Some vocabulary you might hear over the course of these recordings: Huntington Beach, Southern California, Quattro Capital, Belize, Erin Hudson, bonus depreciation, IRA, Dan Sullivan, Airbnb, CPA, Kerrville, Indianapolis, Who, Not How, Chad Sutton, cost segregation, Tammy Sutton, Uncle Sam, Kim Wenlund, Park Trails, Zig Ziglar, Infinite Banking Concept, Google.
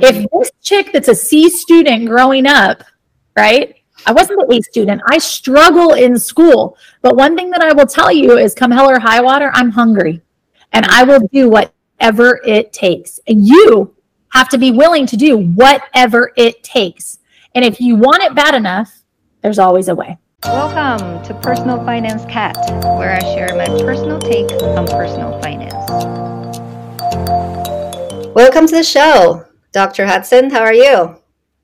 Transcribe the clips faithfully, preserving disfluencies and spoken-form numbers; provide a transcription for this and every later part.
Mm-hmm. If this chick that's a C student growing up, right? I wasn't an A student. I struggle in school. But one thing that I will tell you is come hell or high water, I'm hungry. And I will do whatever it takes. And you have to be willing to do whatever it takes. And if you want it bad enough, there's always a way. Welcome to Personal Finance Cat, where I share my personal take on personal finance. Welcome to the show, Doctor Hudson. How are you?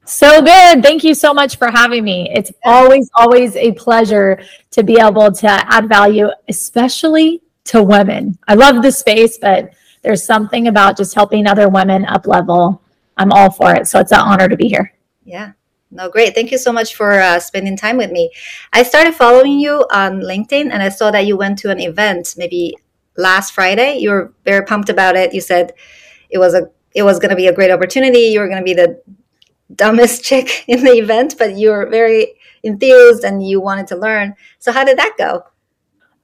So good. Thank you so much for having me. It's always, always a pleasure to be able to add value, especially to women. I love this space, but there's something about just helping other women up level. I'm all for it. So it's an honor to be here. Yeah. No, great. Thank you so much for uh, spending time with me. I started following you on LinkedIn and I saw that you went to an event maybe last Friday. You were very pumped about it. You said it was a it was going to be a great opportunity. You were going to be the dumbest chick in the event, but you were very enthused and you wanted to learn. So how did that go?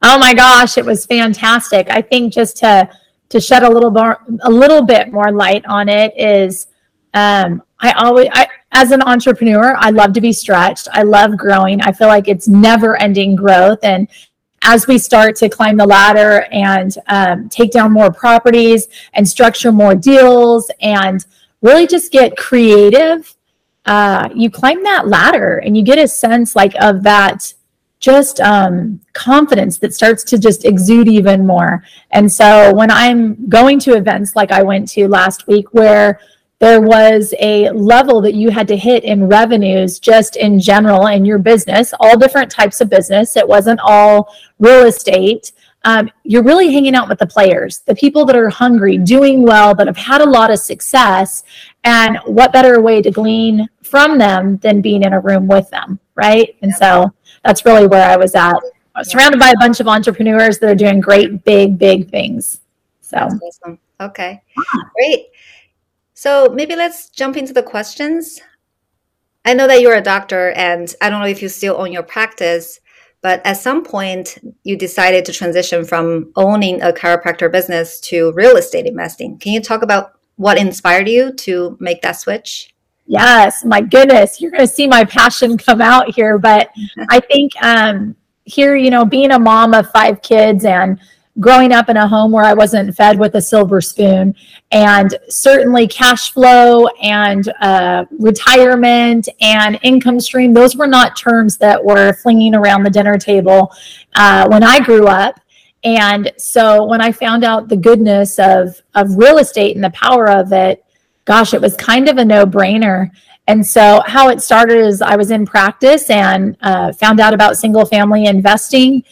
Oh my gosh, it was fantastic. I think just to to shed a little more a little bit more light on it is um, I always I as an entrepreneur, I love to be stretched. I love growing. I feel like it's never ending growth. And as we start to climb the ladder and um, take down more properties and structure more deals and really just get creative, uh, you climb that ladder and you get a sense like of that just um, confidence that starts to just exude even more. And so when I'm going to events like I went to last week where there was a level that you had to hit in revenues just in general in your business, all different types of business, it wasn't all real estate. Um, you're really hanging out with the players, the people that are hungry, doing well, that have had a lot of success. And what better way to glean from them than being in a room with them, right? And so that's really where I was at. I was surrounded by a bunch of entrepreneurs that are doing great, big, big things. So that's awesome. Okay, great. So maybe let's jump into the questions. I know that you're a doctor, and I don't know if you still own your practice, but at some point, you decided to transition from owning a chiropractor business to real estate investing. Can you talk about what inspired you to make that switch? Yes, my goodness, you're going to see my passion come out here. But I think um, here, you know, being a mom of five kids and growing up in a home where I wasn't fed with a silver spoon, and certainly cash flow and uh, retirement and income stream, those were not terms that were flinging around the dinner table uh, when I grew up. And so when I found out the goodness of, of real estate and the power of it, gosh, it was kind of a no-brainer. And so how it started is I was in practice and uh, found out about single-family investing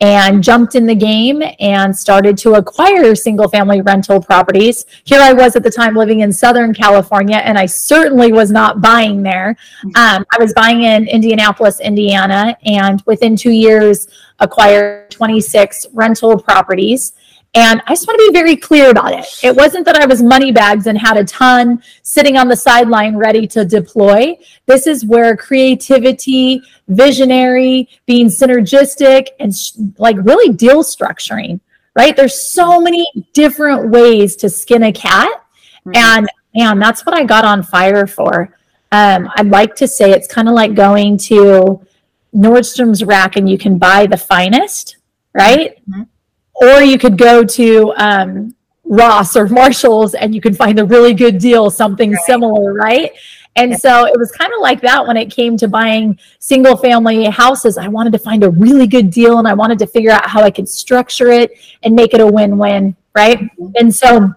and jumped in the game and started to acquire single family rental properties. Here I was at the time living in Southern California, and I certainly was not buying there. Um, I was buying in Indianapolis, Indiana, and within two years acquired twenty-six rental properties. And I just want to be very clear about it. It wasn't that I was money bags and had a ton sitting on the sideline ready to deploy. This is where creativity, visionary, being synergistic, and sh- like really deal structuring, right? There's so many different ways to skin a cat. Mm-hmm. And man, that's what I got on fire for. Um, I'd like to say it's kind of like going to Nordstrom's Rack and you can buy the finest, right? Mm-hmm. Or you could go to um, Ross or Marshall's and you could find a really good deal, something right. similar, right? And yeah. so it was kind of like that when it came to buying single family houses. I wanted to find a really good deal and I wanted to figure out how I could structure it and make it a win-win, right? Mm-hmm. And so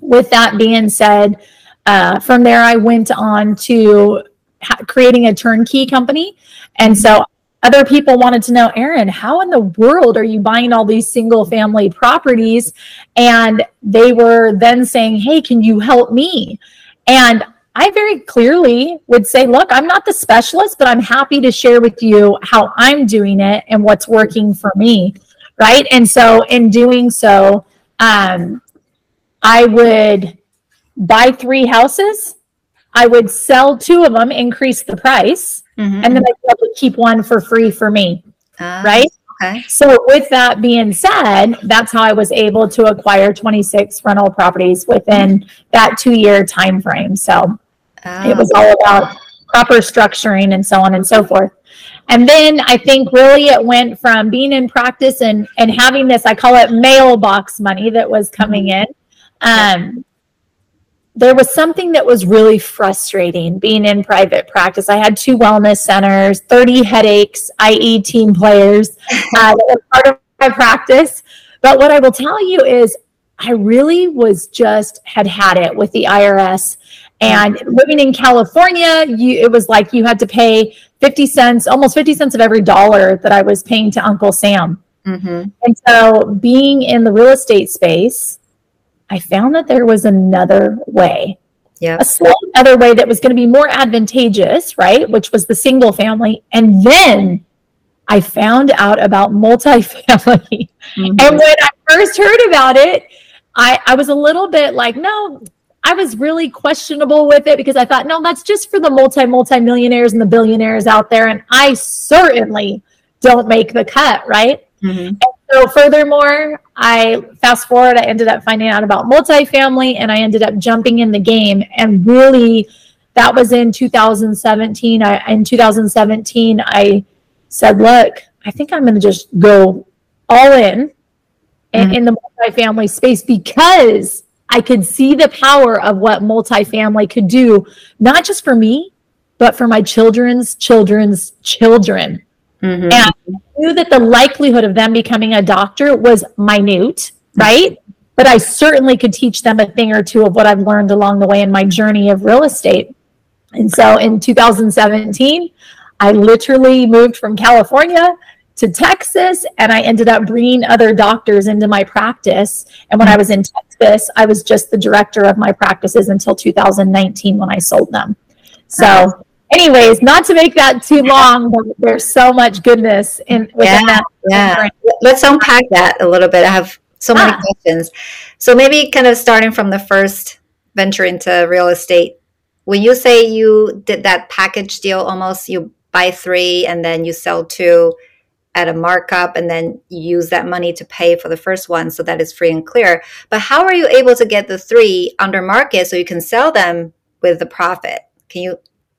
with that being said, uh, from there I went on to ha- creating a turnkey company. And so other people wanted to know, Erin, how in the world are you buying all these single family properties? And they were then saying, hey, can you help me? And I very clearly would say, look, I'm not the specialist, but I'm happy to share with you how I'm doing it and what's working for me, right? And so in doing so, um, I would buy three houses. I would sell two of them, increase the price. Mm-hmm. And then I'd be able to keep one for free for me, uh, right? Okay. So with that being said, that's how I was able to acquire twenty-six rental properties within that two-year time frame. So oh. it was all about proper structuring and so on and so forth. And then I think really it went from being in practice and, and having this, I call it mailbox money that was coming in. Um, there was something that was really frustrating being in private practice. I had two wellness centers, thirty headaches, that is team players, uh, that were part of my practice. But what I will tell you is I really was just had had it with the I R S. And living in California, you, it was like you had to pay fifty cents, almost fifty cents of every dollar that I was paying to Uncle Sam. Mm-hmm. And so being in the real estate space, I found that there was another way, yeah, a slight other way that was going to be more advantageous, right? Which was the single family. And then I found out about multifamily. Mm-hmm. And when I first heard about it, I, I was a little bit like, no, I was really questionable with it because I thought, no, that's just for the multi, multi-millionaires and the billionaires out there. And I certainly don't make the cut, right? Mm-hmm. And so furthermore, I fast forward, I ended up finding out about multifamily and I ended up jumping in the game. And really, that was in two thousand seventeen. I, in two thousand seventeen, I said, look, I think I'm going to just go all in mm-hmm. in, in the multifamily space because I could see the power of what multifamily could do, not just for me, but for my children's children's children. Mm-hmm. And I knew that the likelihood of them becoming a doctor was minute, right? But I certainly could teach them a thing or two of what I've learned along the way in my journey of real estate. And so in two thousand seventeen, I literally moved from California to Texas, and I ended up bringing other doctors into my practice. And when I was in Texas, I was just the director of my practices until two thousand nineteen when I sold them. So anyways, not to make that too long, but there's so much goodness in within yeah, that. Yeah. Let's unpack that a little bit. I have so many ah. questions. So maybe kind of starting from the first venture into real estate, when you say you did that package deal, almost you buy three and then you sell two at a markup, and then you use that money to pay for the first one so that it's free and clear. But how are you able to get the three under market so you can sell them with the profit? Can you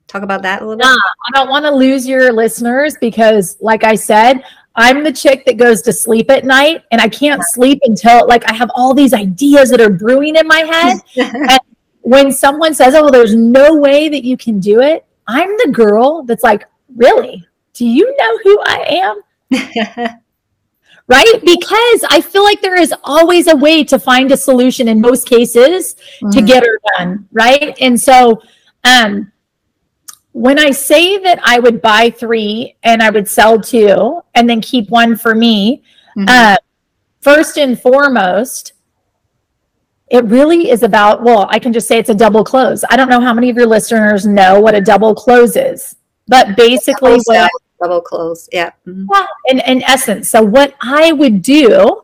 talk about that a little bit? Nah, I don't want to lose your listeners because, like I said, I'm the chick that goes to sleep at night, and I can't sleep until, like, I have all these ideas that are brewing in my head. And when someone says, oh, well, there's no way that you can do it, I'm the girl that's like, really? Do you know who I am? Right? Because I feel like there is always a way to find a solution in most cases mm-hmm. to get her done. Right. And so um, when I say that I would buy three and I would sell two and then keep one for me, mm-hmm. uh, first and foremost, it really is about, well, I can just say it's a double close. I don't know how many of your listeners know what a double close is, but basically what I- double close. Yeah. Mm-hmm. Well, in, in essence. So what I would do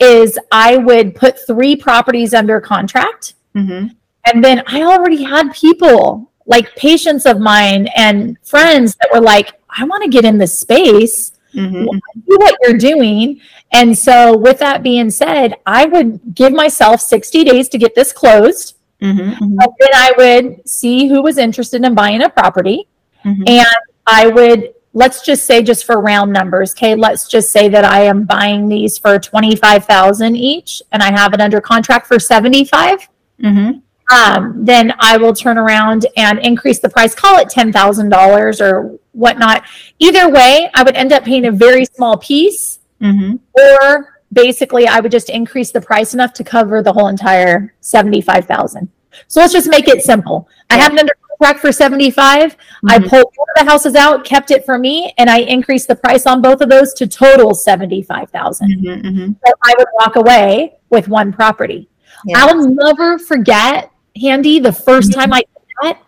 is I would put three properties under contract. Mm-hmm. And then I already had people like patients of mine and friends that were like, I want to get in this space. Mm-hmm. Well, I do what you're doing. And so with that being said, I would give myself sixty days to get this closed. Mm-hmm. And then I would see who was interested in buying a property. Mm-hmm. And I would, let's just say, just for round numbers, okay, let's just say that I am buying these for twenty-five thousand dollars each and I have it under contract for seventy-five thousand dollars. Mm-hmm. Um, then I will turn around and increase the price, call it ten thousand dollars or whatnot. Either way, I would end up paying a very small piece mm-hmm. or basically I would just increase the price enough to cover the whole entire seventy-five thousand dollars. So let's just make it simple. I have it under contract for seventy-five thousand dollars. Mm-hmm. I pulled one of the houses out, kept it for me, and I increased the price on both of those to total seventy-five thousand dollars. Mm-hmm, mm-hmm. So I would walk away with one property. Yes. I'll never forget, Handy, the first mm-hmm. time I did that.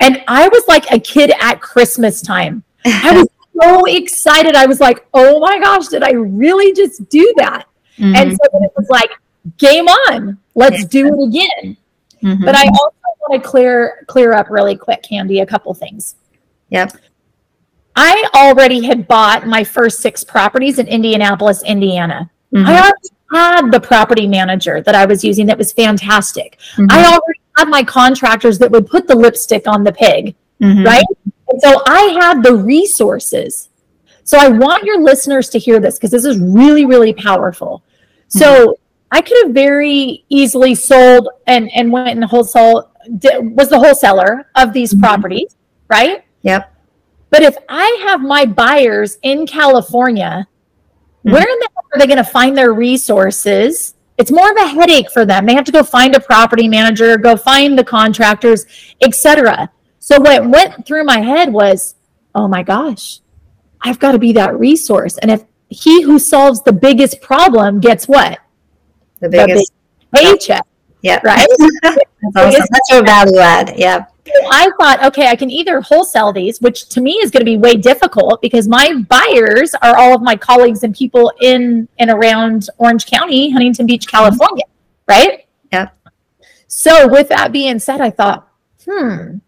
And I was like a kid at Christmas time. I was so excited. I was like, oh my gosh, did I really just do that? Mm-hmm. And so it was like, game on. Let's yes. do it again. Mm-hmm. But I also want to clear clear up really quick, Candy, a couple things. Yep. I already had bought my first six properties in Indianapolis, Indiana. Mm-hmm. I already had the property manager that I was using that was fantastic. Mm-hmm. I already had my contractors that would put the lipstick on the pig, mm-hmm. right? And so I had the resources. So I want your listeners to hear this because this is really, really powerful. Mm-hmm. So I could have very easily sold and, and went and wholesale, was the wholesaler of these mm-hmm. properties, right? Yep. But if I have my buyers in California, mm-hmm. where in the heck are they going to find their resources? It's more of a headache for them. They have to go find a property manager, go find the contractors, et cetera. So what went through my head was, oh my gosh, I've got to be that resource. And if he who solves the biggest problem gets what? The biggest, the biggest paycheck. Yeah. Right? That's awesome. That's your value add. Yeah. I thought, okay, I can either wholesale these, which to me is going to be way difficult because my buyers are all of my colleagues and people in and around Orange County, Huntington Beach, California, right? Yeah. So with that being said, I thought, hmm,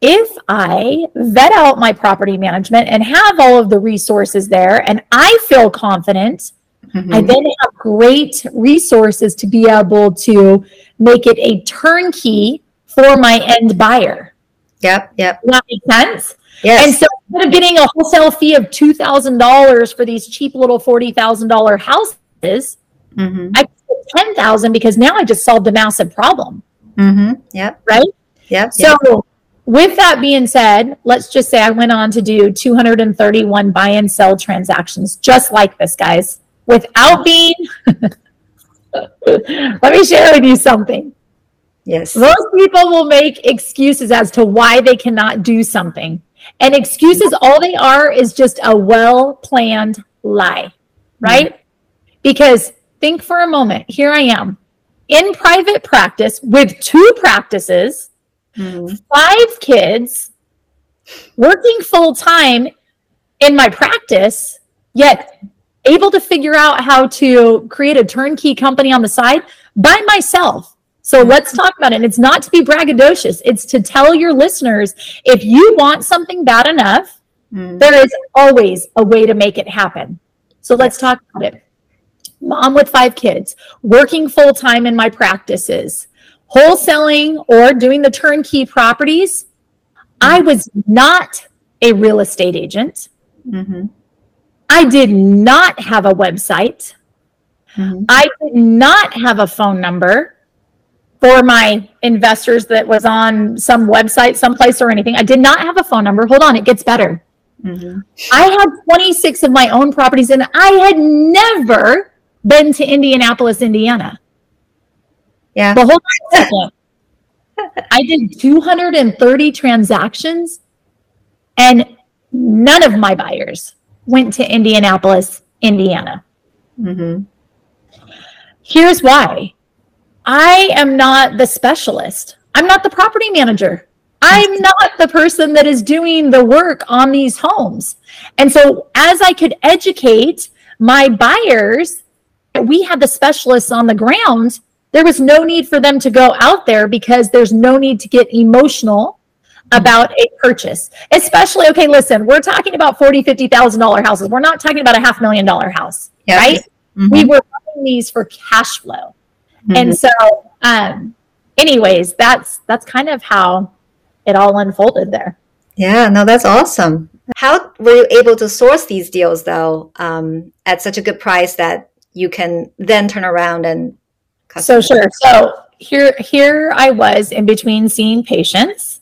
if I vet out my property management and have all of the resources there and I feel confident, mm-hmm. I then have great resources to be able to make it a turnkey for my end buyer. Yep, yep. Does that make sense? Yes. And so instead of getting a wholesale fee of two thousand dollars for these cheap little forty thousand dollars houses, mm-hmm. I get ten thousand dollars because now I just solved a massive problem. Mm-hmm. Yep. Right? Yep. So yep. with that being said, let's just say I went on to do two hundred thirty-one buy and sell transactions, just like this, guys, without being, let me share with you something. Yes. Most people will make excuses as to why they cannot do something. And excuses, all they are is just a well-planned lie, right? Mm-hmm. Because think for a moment, here I am in private practice with two practices, mm-hmm. five kids, working full-time in my practice, yet able to figure out how to create a turnkey company on the side by myself. So let's talk about it. And it's not to be braggadocious. It's to tell your listeners, if you want something bad enough, mm. there is always a way to make it happen. So let's talk about it. Mom with five kids, working full time in my practices, wholesaling or doing the turnkey properties. I was not a real estate agent. Mm-hmm. I did not have a website. Mm-hmm. I did not have a phone number for my investors that was on some website, someplace or anything. I did not have a phone number. Hold on, it gets better. Mm-hmm. I had twenty-six of my own properties and I had never been to Indianapolis, Indiana. Yeah. But hold on a second. I did two hundred thirty transactions and none of my buyers went to Indianapolis, Indiana. Mm-hmm. Here's why. I am not the specialist. I'm not the property manager. I'm not the person that is doing the work on these homes. And so as I could educate my buyers, we had the specialists on the ground. There was no need for them to go out there because there's no need to get emotional about a purchase. Especially, okay, listen, we're talking about forty thousand dollars, fifty thousand dollars houses. We're not talking about a half million dollar house, yeah. right? Mm-hmm. We were buying these for cash flow. Mm-hmm. And so, um, anyways, that's, that's kind of how it all unfolded there. Yeah, no, that's awesome. How were you able to source these deals though, um, at such a good price that you can then turn around and customize? So sure. So here, here I was in between seeing patients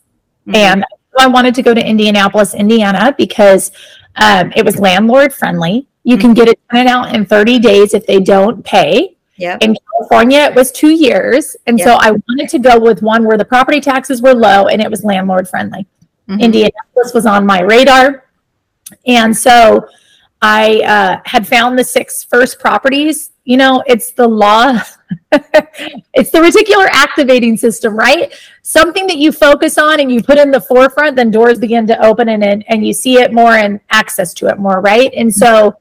mm-hmm. and I wanted to go to Indianapolis, Indiana, because, um, it was landlord friendly. You mm-hmm. can get it in and out in thirty days if they don't pay. Yep. In California, it was two years. And yep. so I wanted to go with one where the property taxes were low and it was landlord friendly. Mm-hmm. Indianapolis was on my radar. And so I uh, had found the six first properties. You know, it's the law. It's the reticular activating system, right? Something that you focus on and you put in the forefront, then doors begin to open and, and, and you see it more and access to it more, right? And so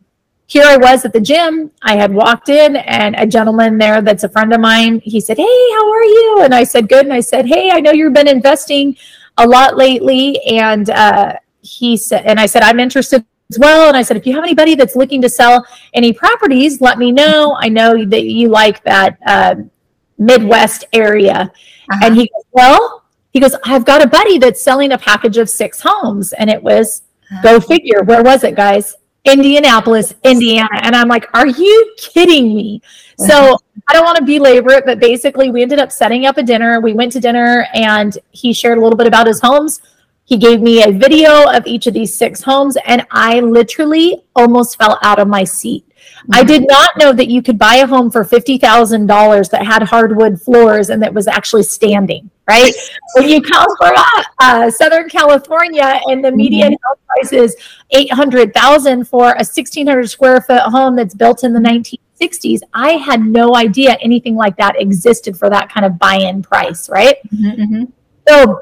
here I was at the gym. I had walked in and a gentleman there that's a friend of mine, he said, hey, how are you? And I said, good. And I said, hey, I know you've been investing a lot lately. And uh, he said, and I said, I'm interested as well. And I said, if you have anybody that's looking to sell any properties, let me know. I know that you like that um, Midwest area. Uh-huh. And he goes, well, he goes, I've got a buddy that's selling a package of six homes. And it was, uh-huh. go figure. Where was it, guys? Indianapolis, Indiana. And I'm like, are you kidding me? Uh-huh. So I don't want to belabor it, but basically we ended up setting up a dinner. We went to dinner and he shared a little bit about his homes. He gave me a video of each of these six homes, and I literally almost fell out of my seat. Mm-hmm. I did not know that you could buy a home for fifty thousand dollars that had hardwood floors and that was actually standing, right? When you come from uh, Southern California and the median mm-hmm. house price is eight hundred thousand dollars for a sixteen hundred square foot home that's built in the nineteen sixties, I had no idea anything like that existed for that kind of buy-in price, right? Mm-hmm, mm-hmm. So,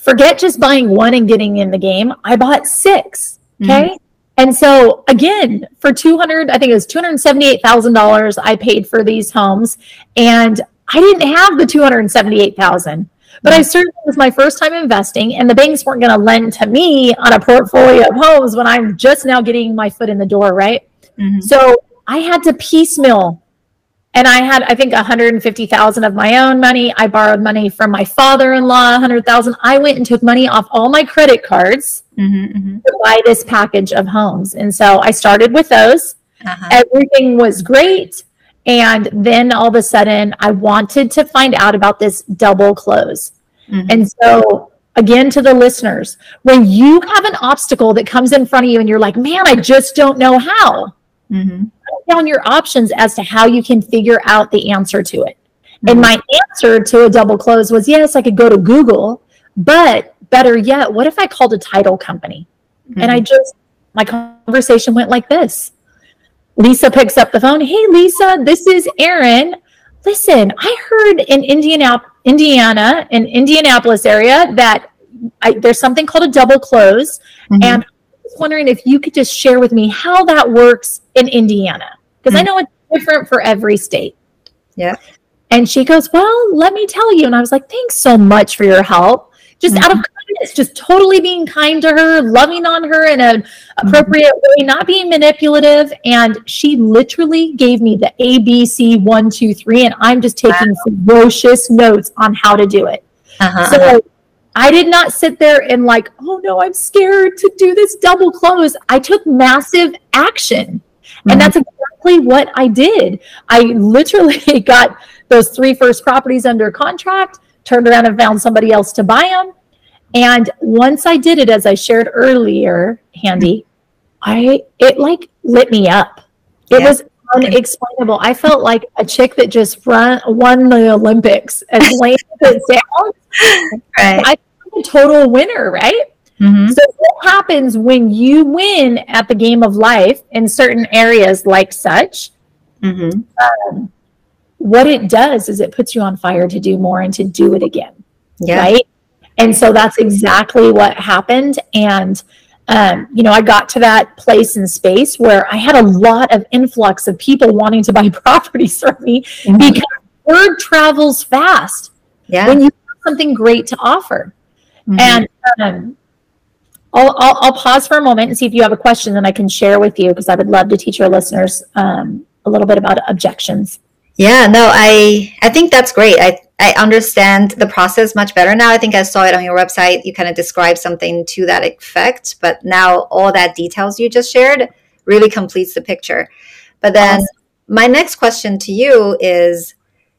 forget just buying one and getting in the game. I bought six. Okay. Mm-hmm. And so again, for two hundred, I think it was two hundred seventy-eight thousand dollars I paid for these homes, and I didn't have the two hundred seventy-eight thousand, but mm-hmm. I certainly was my first time investing, and the banks weren't going to lend to me on a portfolio of homes when I'm just now getting my foot in the door. Right. Mm-hmm. So I had to piecemeal. And I had, I think, one hundred fifty thousand dollars of my own money. I borrowed money from my father-in-law, one hundred thousand dollars. I went and took money off all my credit cards mm-hmm, mm-hmm. to buy this package of homes. And so I started with those. Uh-huh. Everything was great. And then all of a sudden, I wanted to find out about this double close. Mm-hmm. And so, again, to the listeners, when you have an obstacle that comes in front of you and you're like, man, I just don't know how. Mm-hmm. Write down your options as to how you can figure out the answer to it. Mm-hmm. And my answer to a double close was, yes, I could go to Google, but better yet, what if I called a title company? Mm-hmm. And I just, my conversation went like this. Lisa picks up the phone. Hey, Lisa, this is Erin. Listen, I heard in Indiana, Indiana, in Indianapolis area that I, there's something called a double close. Mm-hmm. And wondering if you could just share with me how that works in Indiana, because mm-hmm. I know it's different for every state. Yeah. And she goes, well, let me tell you. And I was like, thanks so much for your help. Just mm-hmm. out of kindness, just totally being kind to her, loving on her in an appropriate mm-hmm. way, not being manipulative. And she literally gave me the A B C one, two, three, and I'm just taking wow. ferocious notes on how to do it. Uh-huh. So I did not sit there and like, oh no, I'm scared to do this double close. I took massive action. Mm-hmm. And that's exactly what I did. I literally got those three first properties under contract, turned around and found somebody else to buy them. And once I did it, as I shared earlier, Handy, I, it like lit me up. It yeah. was unexplainable. I felt like a chick that just run, won the Olympics, as lame as it sounds. Right. I a total winner, right? Mm-hmm. So what happens when you win at the game of life in certain areas like such? Mm-hmm. Um, what it does is it puts you on fire to do more and to do it again, yeah. right? And so that's exactly what happened. And Um, you know, I got to that place in space where I had a lot of influx of people wanting to buy properties from me mm-hmm. because word travels fast yeah. when you have something great to offer. Mm-hmm. And um, I'll, I'll, I'll pause for a moment and see if you have a question that I can share with you, because I would love to teach your listeners um, a little bit about objections. Yeah, no, I, I think that's great. I I understand the process much better now. I think I saw it on your website. You kind of described something to that effect, but now all that details you just shared really completes the picture. But then awesome. My next question to you is,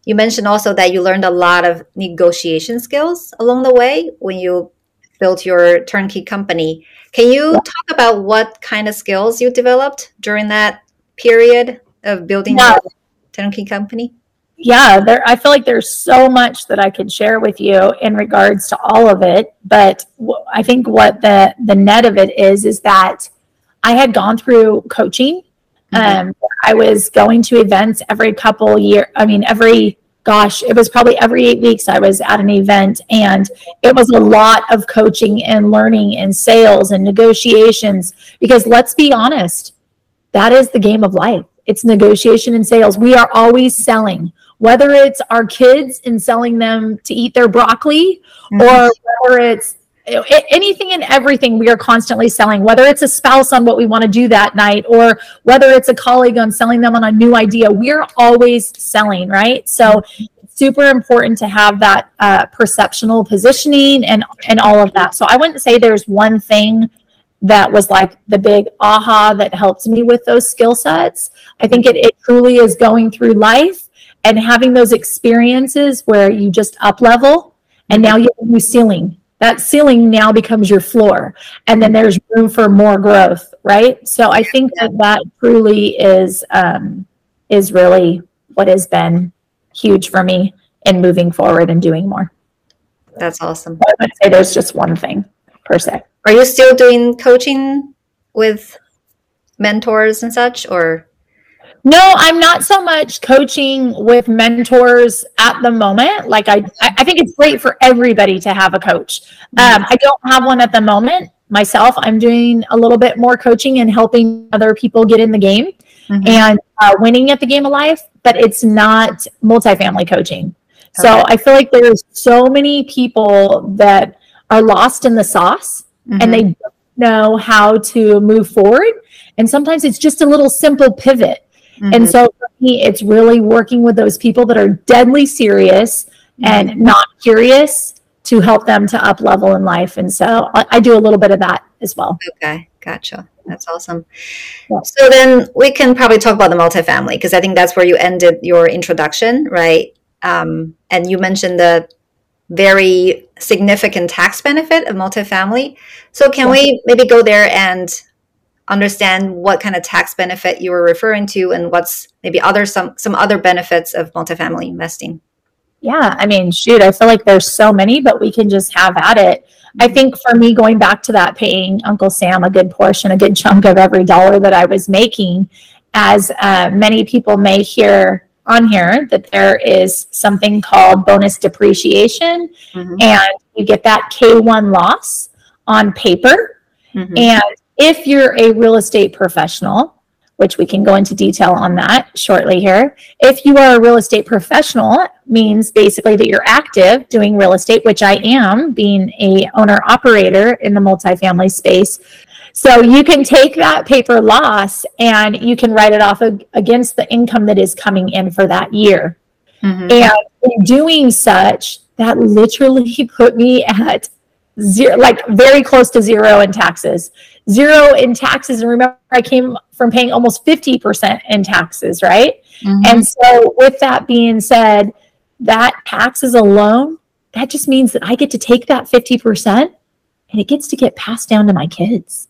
you mentioned also that you learned a lot of negotiation skills along the way when you built your turnkey company. Can you talk about what kind of skills you developed during that period of building yeah. your turnkey company? Yeah, there. I feel like there's so much that I could share with you in regards to all of it. But w- I think what the, the net of it is, is that I had gone through coaching. Mm-hmm. Um, I was going to events every couple year. I mean, every, gosh, it was probably every eight weeks I was at an event. And it was a lot of coaching and learning and sales and negotiations. Because let's be honest, that is the game of life. It's negotiation and sales. We are always selling. Whether it's our kids and selling them to eat their broccoli mm-hmm. or whether it's anything and everything we are constantly selling, whether it's a spouse on what we want to do that night, or whether it's a colleague on selling them on a new idea, we're always selling, right? So it's super important to have that uh, perceptional positioning and, and all of that. So I wouldn't say there's one thing that was like the big aha that helped me with those skill sets. I think it, it truly is going through life and having those experiences where you just up level and now you have a new ceiling. That ceiling now becomes your floor, and then there's room for more growth, right? So I think that that truly is um, is really what has been huge for me in moving forward and doing more. That's awesome. I would say there's just one thing per se. Are you still doing coaching with mentors and such, or? No, I'm not so much coaching with mentors at the moment. Like I, I think it's great for everybody to have a coach. Um, I don't have one at the moment myself. I'm doing a little bit more coaching and helping other people get in the game mm-hmm. and uh, winning at the game of life, but it's not multifamily coaching. Okay. So I feel like there's so many people that are lost in the sauce mm-hmm. and they don't know how to move forward. And sometimes it's just a little simple pivot. Mm-hmm. And so for me, it's really working with those people that are deadly serious mm-hmm. and not curious to help them to up level in life. And so I, I do a little bit of that as well. Okay. Gotcha. That's awesome. Yeah. So then we can probably talk about the multifamily, because I think that's where you ended your introduction, right? Um, and you mentioned the very significant tax benefit of multifamily. So can yeah. we maybe go there and understand what kind of tax benefit you were referring to, and what's maybe other some some other benefits of multifamily investing? Yeah, I mean, shoot, I feel like there's so many, but we can just have at it. I think for me, going back to that, paying Uncle Sam a good portion, a good chunk of every dollar that I was making, as uh, many people may hear on here, that there is something called bonus depreciation, mm-hmm. and you get that K one loss on paper, mm-hmm. and if you're a real estate professional, which we can go into detail on that shortly here, if you are a real estate professional, it means basically that you're active doing real estate, which I am, being a owner-operator in the multifamily space. So you can take that paper loss and you can write it off against the income that is coming in for that year. Mm-hmm. And in doing such, that literally put me at zero, like very close to zero in taxes. Zero in taxes. And remember, I came from paying almost fifty percent in taxes, right? Mm-hmm. And so with that being said, that taxes alone, that just means that I get to take that fifty percent and it gets to get passed down to my kids.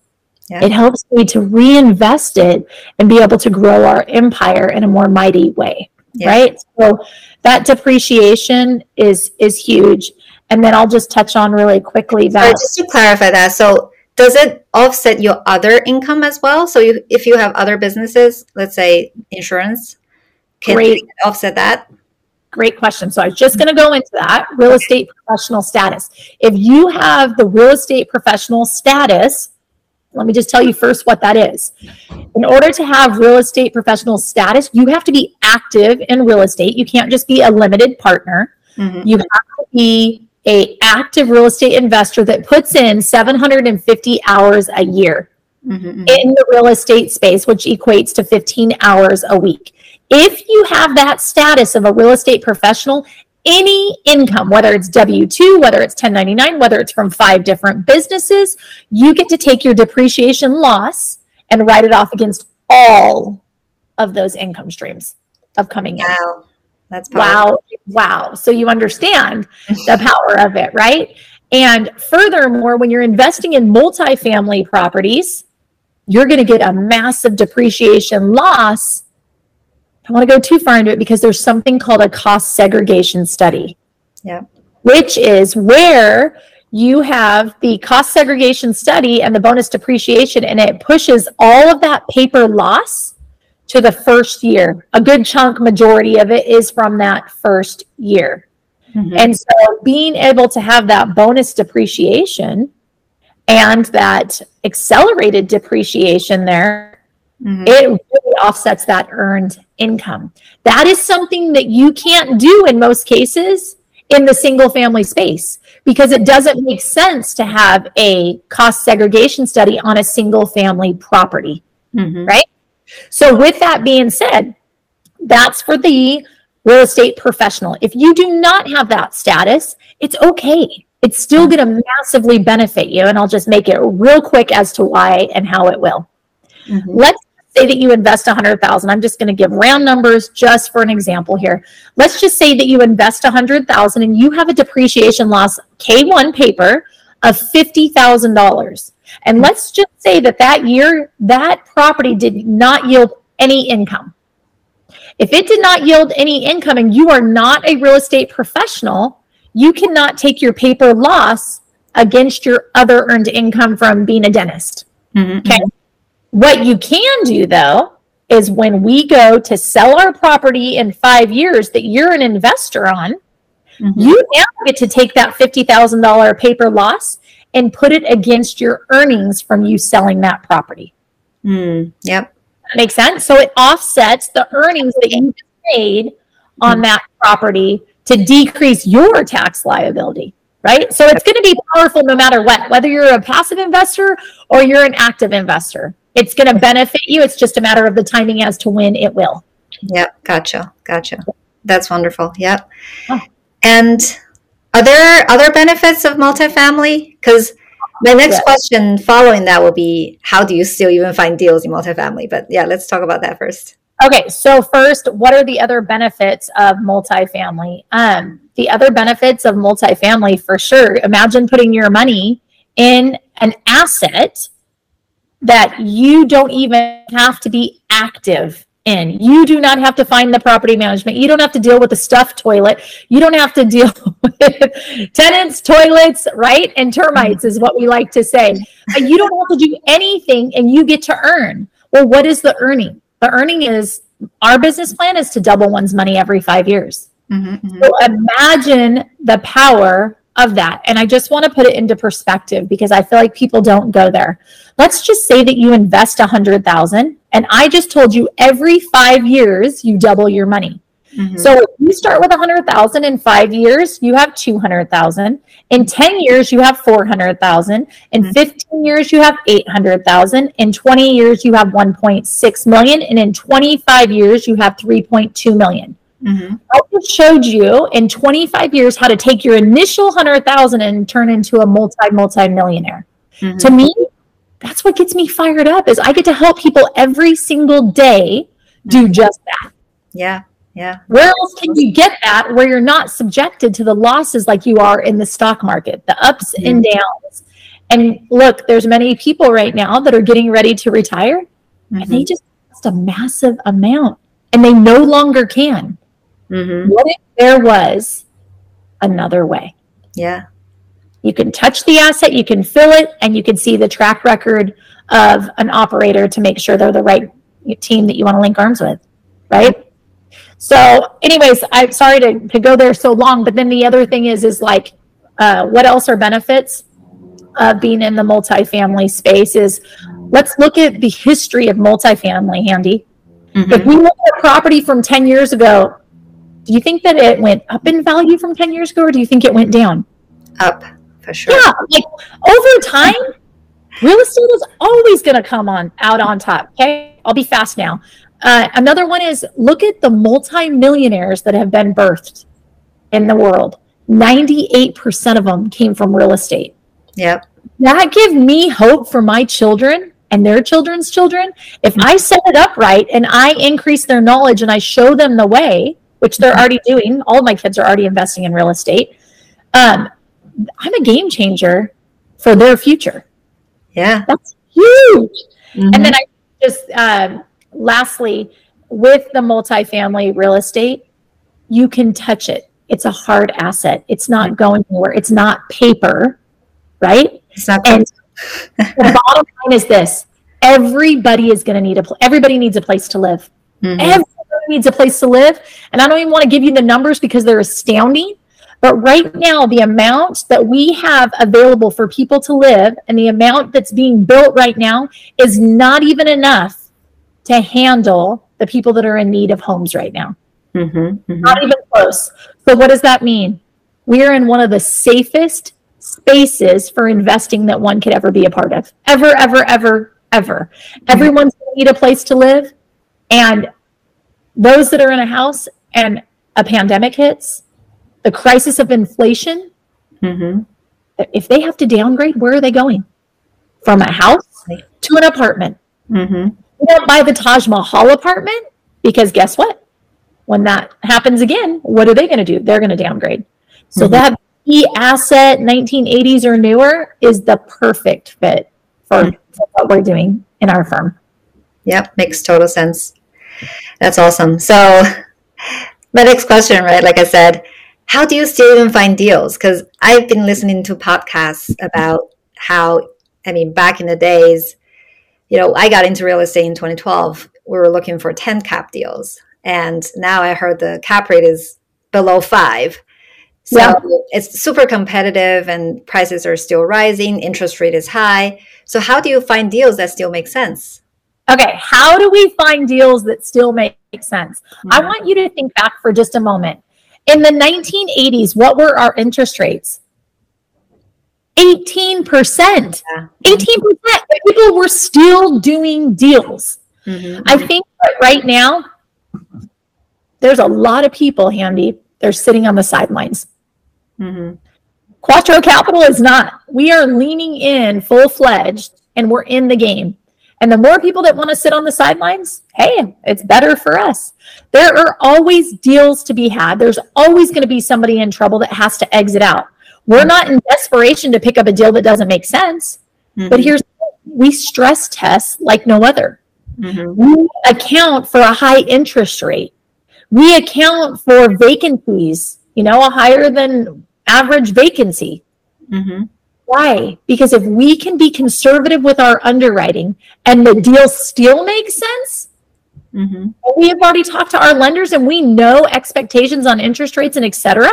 Yeah. It helps me to reinvest it and be able to grow our empire in a more mighty way, yeah. right? So that depreciation is is huge. And then I'll just touch on really quickly that. Sorry, just to clarify that. So does it offset your other income as well? So you, if you have other businesses, let's say insurance, can Great. It offset that? Great question. So I was just going to go into that real estate professional status. If you have the real estate professional status, let me just tell you first what that is. In order to have real estate professional status, you have to be active in real estate. You can't just be a limited partner. Mm-hmm. You have to be a active real estate investor that puts in seven hundred fifty hours a year mm-hmm. in the real estate space, which equates to fifteen hours a week. If you have that status of a real estate professional, any income, whether it's W two, whether it's ten ninety-nine, whether it's from five different businesses, you get to take your depreciation loss and write it off against all of those income streams of coming wow. in. That's powerful. Wow. Wow. So you understand the power of it, right? And furthermore, when you're investing in multifamily properties, you're going to get a massive depreciation loss. I want to go too far into it because there's something called a cost segregation study, yeah, which is where you have the cost segregation study and the bonus depreciation, and it pushes all of that paper loss to the first year. A good chunk majority of it is from that first year. Mm-hmm. And so being able to have that bonus depreciation and that accelerated depreciation there, mm-hmm. it really offsets that earned income. That is something that you can't do in most cases in the single family space, because it doesn't make sense to have a cost segregation study on a single family property, mm-hmm. right? So with that being said, that's for the real estate professional. If you do not have that status, it's okay. It's still going to massively benefit you. And I'll just make it real quick as to why and how it will. Mm-hmm. Let's say that you invest one hundred thousand dollars. I'm just going to give round numbers just for an example here. Let's just say that you invest one hundred thousand dollars and you have a depreciation loss K one paper of fifty thousand dollars. And let's just say that that year, that property did not yield any income. If it did not yield any income and you are not a real estate professional, you cannot take your paper loss against your other earned income from being a dentist. Mm-hmm. Okay. What you can do, though, is when we go to sell our property in five years that you're an investor on, mm-hmm. you now get to take that fifty thousand dollars paper loss and put it against your earnings from you selling that property. Mm, yep. That makes sense. So it offsets the earnings that you made on that property to decrease your tax liability, right? So it's going to be powerful no matter what, whether you're a passive investor or you're an active investor. It's going to benefit you. It's just a matter of the timing as to when it will. Yep. Gotcha. Gotcha. That's wonderful. Yep. Oh. And are there other benefits of multifamily? Because my next yeah. question following that will be, how do you still even find deals in multifamily? But yeah, let's talk about that first. Okay. So first, what are the other benefits of multifamily? Um, the other benefits of multifamily, for sure. Imagine putting your money in an asset that you don't even have to be active in. You do not have to find the property management. You don't have to deal with the stuffed toilet. You don't have to deal with tenants, toilets, right? And termites is what we like to say. But you don't have to do anything and you get to earn. Well, what is the earning? The earning is, our business plan is to double one's money every five years. Mm-hmm, mm-hmm. So imagine the power of that. And I just want to put it into perspective because I feel like people don't go there. Let's just say that you invest one hundred thousand dollars, and I just told you every five years you double your money. Mm-hmm. So if you start with one hundred thousand dollars, in five years you have two hundred thousand dollars, in ten years you have four hundred thousand dollars, in mm-hmm. fifteen years you have eight hundred thousand dollars, in twenty years you have one point six million dollars, and in twenty-five years you have three point two million dollars. Mm-hmm. I just showed you in twenty-five years how to take your initial one hundred thousand dollars and turn into a multi, multi-millionaire. Mm-hmm. To me, that's what gets me fired up, is I get to help people every single day do mm-hmm. just that. Yeah, yeah. Where else can you get that where you're not subjected to the losses like you are in the stock market, the ups mm-hmm. and downs? And look, there's many people right now that are getting ready to retire, mm-hmm. and they just lost a massive amount, and they no longer can. Mm-hmm. What if there was another way? Yeah. You can touch the asset, you can fill it, and you can see the track record of an operator to make sure they're the right team that you want to link arms with, right? So anyways, I'm sorry to, to go there so long, but then the other thing is, is like, uh, what else are benefits of being in the multifamily space is, let's look at the history of multifamily, Handy. Mm-hmm. If we look at a property from ten years ago, do you think that it went up in value from ten years ago, or do you think it went down? Up, for sure. Yeah, like over time, real estate is always going to come on out on top, okay? I'll be fast now. Uh, another one is, look at the multimillionaires that have been birthed in the world. ninety-eight percent of them came from real estate. Yep. That gives me hope for my children and their children's children. If I set it up right and I increase their knowledge and I show them the way, which they're already doing. All of my kids are already investing in real estate. Um, I'm a game changer for their future. Yeah. That's huge. Mm-hmm. And then I just, um, lastly, with the multifamily real estate, you can touch it. It's a hard asset. It's not going anywhere. It's not paper, right? It's not. And the bottom line is this. Everybody is going to need a, pl- everybody needs a place to live. Mm-hmm. Everybody needs a place to live. And I don't even want to give you the numbers because they're astounding. But right now, the amount that we have available for people to live and the amount that's being built right now is not even enough to handle the people that are in need of homes right now. Mm-hmm, mm-hmm. Not even close. So what does that mean? we are in one of the safest spaces for investing that one could ever be a part of. Ever, ever, ever, ever. Yeah. Everyone's going to need a place to live. And those that are in a house and a pandemic hits, the crisis of inflation, mm-hmm. if they have to downgrade, where are they going? From a house to an apartment. Mm-hmm. You don't buy the Taj Mahal apartment because guess what? When that happens again, what are they going to do? They're going to downgrade. So mm-hmm. that e-asset nineteen eighties or newer is the perfect fit for, mm-hmm. for what we're doing in our firm. Yep, makes total sense. That's awesome. So my next question, right? Like I said, how do you still even find deals? Because I've been listening to podcasts about how, I mean, back in the days, you know, I got into real estate in twenty twelve. We were looking for ten cap deals. And now I heard the cap rate is below five. So yeah. It's super competitive and prices are still rising. Interest rate is high. So how do you find deals that still make sense? Okay, how do we find deals that still make sense? Mm-hmm. I want you to think back for just a moment. In the nineteen eighties, what were our interest rates? eighteen percent. Yeah. eighteen percent. People were still doing deals. Mm-hmm. I think that right now, there's a lot of people, Hamdi, they're sitting on the sidelines. Mm-hmm. Quattro Capital is not. We are leaning in full-fledged, and we're in the game. And the more people that want to sit on the sidelines, hey, it's better for us. There are always deals to be had. There's always going to be somebody in trouble that has to exit out. We're not in desperation to pick up a deal that doesn't make sense. Mm-hmm. But here's, we stress test like no other. Mm-hmm. We account for a high interest rate. We account for vacancies, you know, a higher than average vacancy. Mm-hmm. Why? Because if we can be conservative with our underwriting and the deal still makes sense, mm-hmm. we have already talked to our lenders and we know expectations on interest rates and et cetera,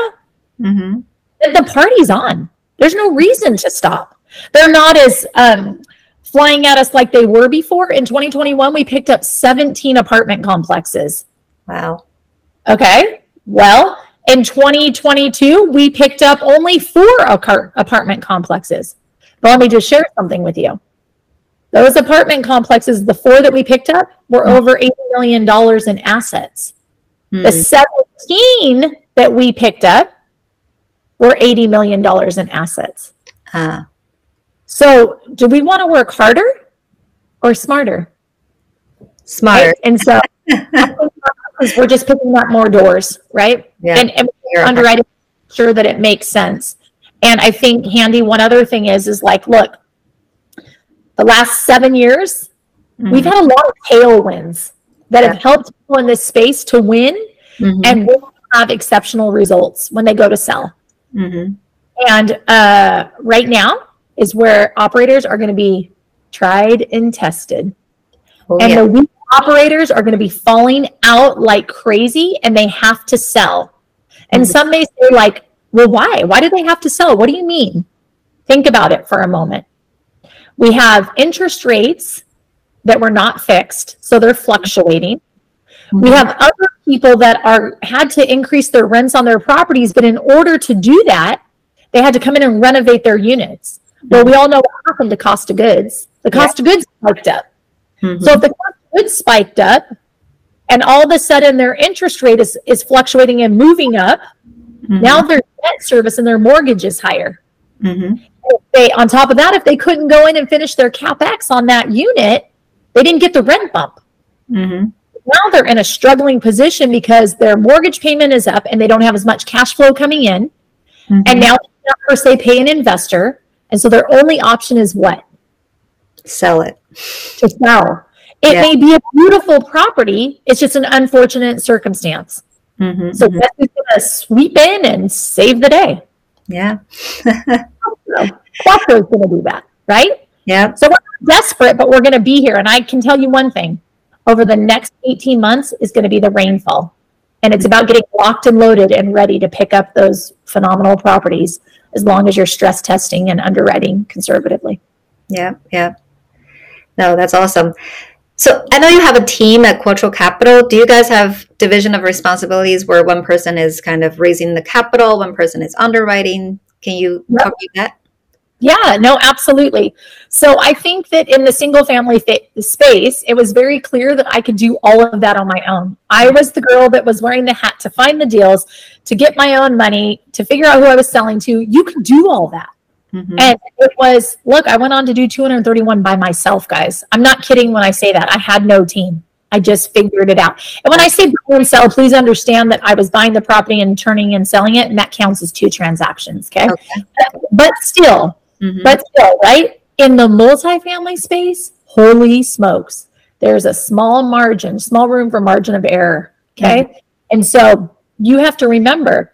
mm-hmm. then the party's on. There's no reason to stop. They're not as um, flying at us like they were before. In twenty twenty-one, we picked up seventeen apartment complexes. Wow. Okay. Well, in twenty twenty-two, we picked up only four apartment complexes. But let me just share something with you. Those apartment complexes, the four that we picked up, were over eighty million dollars in assets. Mm-hmm. The seventeen that we picked up were eighty million dollars in assets. Uh. So do we want to work harder or smarter? Smarter. Right? And so because we're just picking up more doors, right? Yeah. And, and underwriting, sure that it makes sense. And I think, Handy, one other thing is, is like, look, the last seven years, mm-hmm. we've had a lot of tailwinds that yeah. have helped people in this space to win mm-hmm. and will have exceptional results when they go to sell. Mm-hmm. And uh, right now is where operators are going to be tried and tested. Oh, and yeah. the week operators are going to be falling out like crazy and they have to sell. And mm-hmm. some may say like, well, why? Why do they have to sell? What do you mean? Think about it for a moment. We have interest rates that were not fixed, so they're fluctuating. Mm-hmm. We have other people that are had to increase their rents on their properties, but in order to do that, they had to come in and renovate their units. Mm-hmm. Well, we all know what happened to cost of goods. The cost yeah. of goods spiked up. Mm-hmm. So if the cost of goods spiked up and all of a sudden their interest rate is, is fluctuating and moving up, mm-hmm. now their debt service and their mortgage is higher. Mm-hmm. They, on top of that, if they couldn't go in and finish their CapEx on that unit, they didn't get the rent bump. Mm-hmm. Now they're in a struggling position because their mortgage payment is up and they don't have as much cash flow coming in. Mm-hmm. And now, of course, they pay an investor. And so their only option is what? Sell it. To sell. It yeah. may be a beautiful property. It's just an unfortunate circumstance. Mm-hmm, so mm-hmm. that's going to sweep in and save the day. Yeah. Quattro is going to do that, right? Yeah. So we're desperate, but we're going to be here. And I can tell you one thing. Over the next eighteen months is going to be the rainfall. And it's about getting locked and loaded and ready to pick up those phenomenal properties as long as you're stress testing and underwriting conservatively. Yeah, yeah. No, that's awesome. So I know you have a team at Quattro Capital. Do you guys have division of responsibilities where one person is kind of raising the capital, one person is underwriting? Can you yep. cover that? Yeah, no, absolutely. So I think that in the single family fa- space, it was very clear that I could do all of that on my own. I was the girl that was wearing the hat to find the deals, to get my own money, to figure out who I was selling to. You could do all that. Mm-hmm. And it was, look, I went on to do two hundred thirty-one by myself, guys. I'm not kidding when I say that. I had no team. I just figured it out. And when I say buy and sell, please understand that I was buying the property and turning and selling it, and that counts as two transactions, okay? okay. But, but still, mm-hmm. but still, right? In the multifamily space, holy smokes, there's a small margin, small room for margin of error, okay? Mm-hmm. And so you have to remember,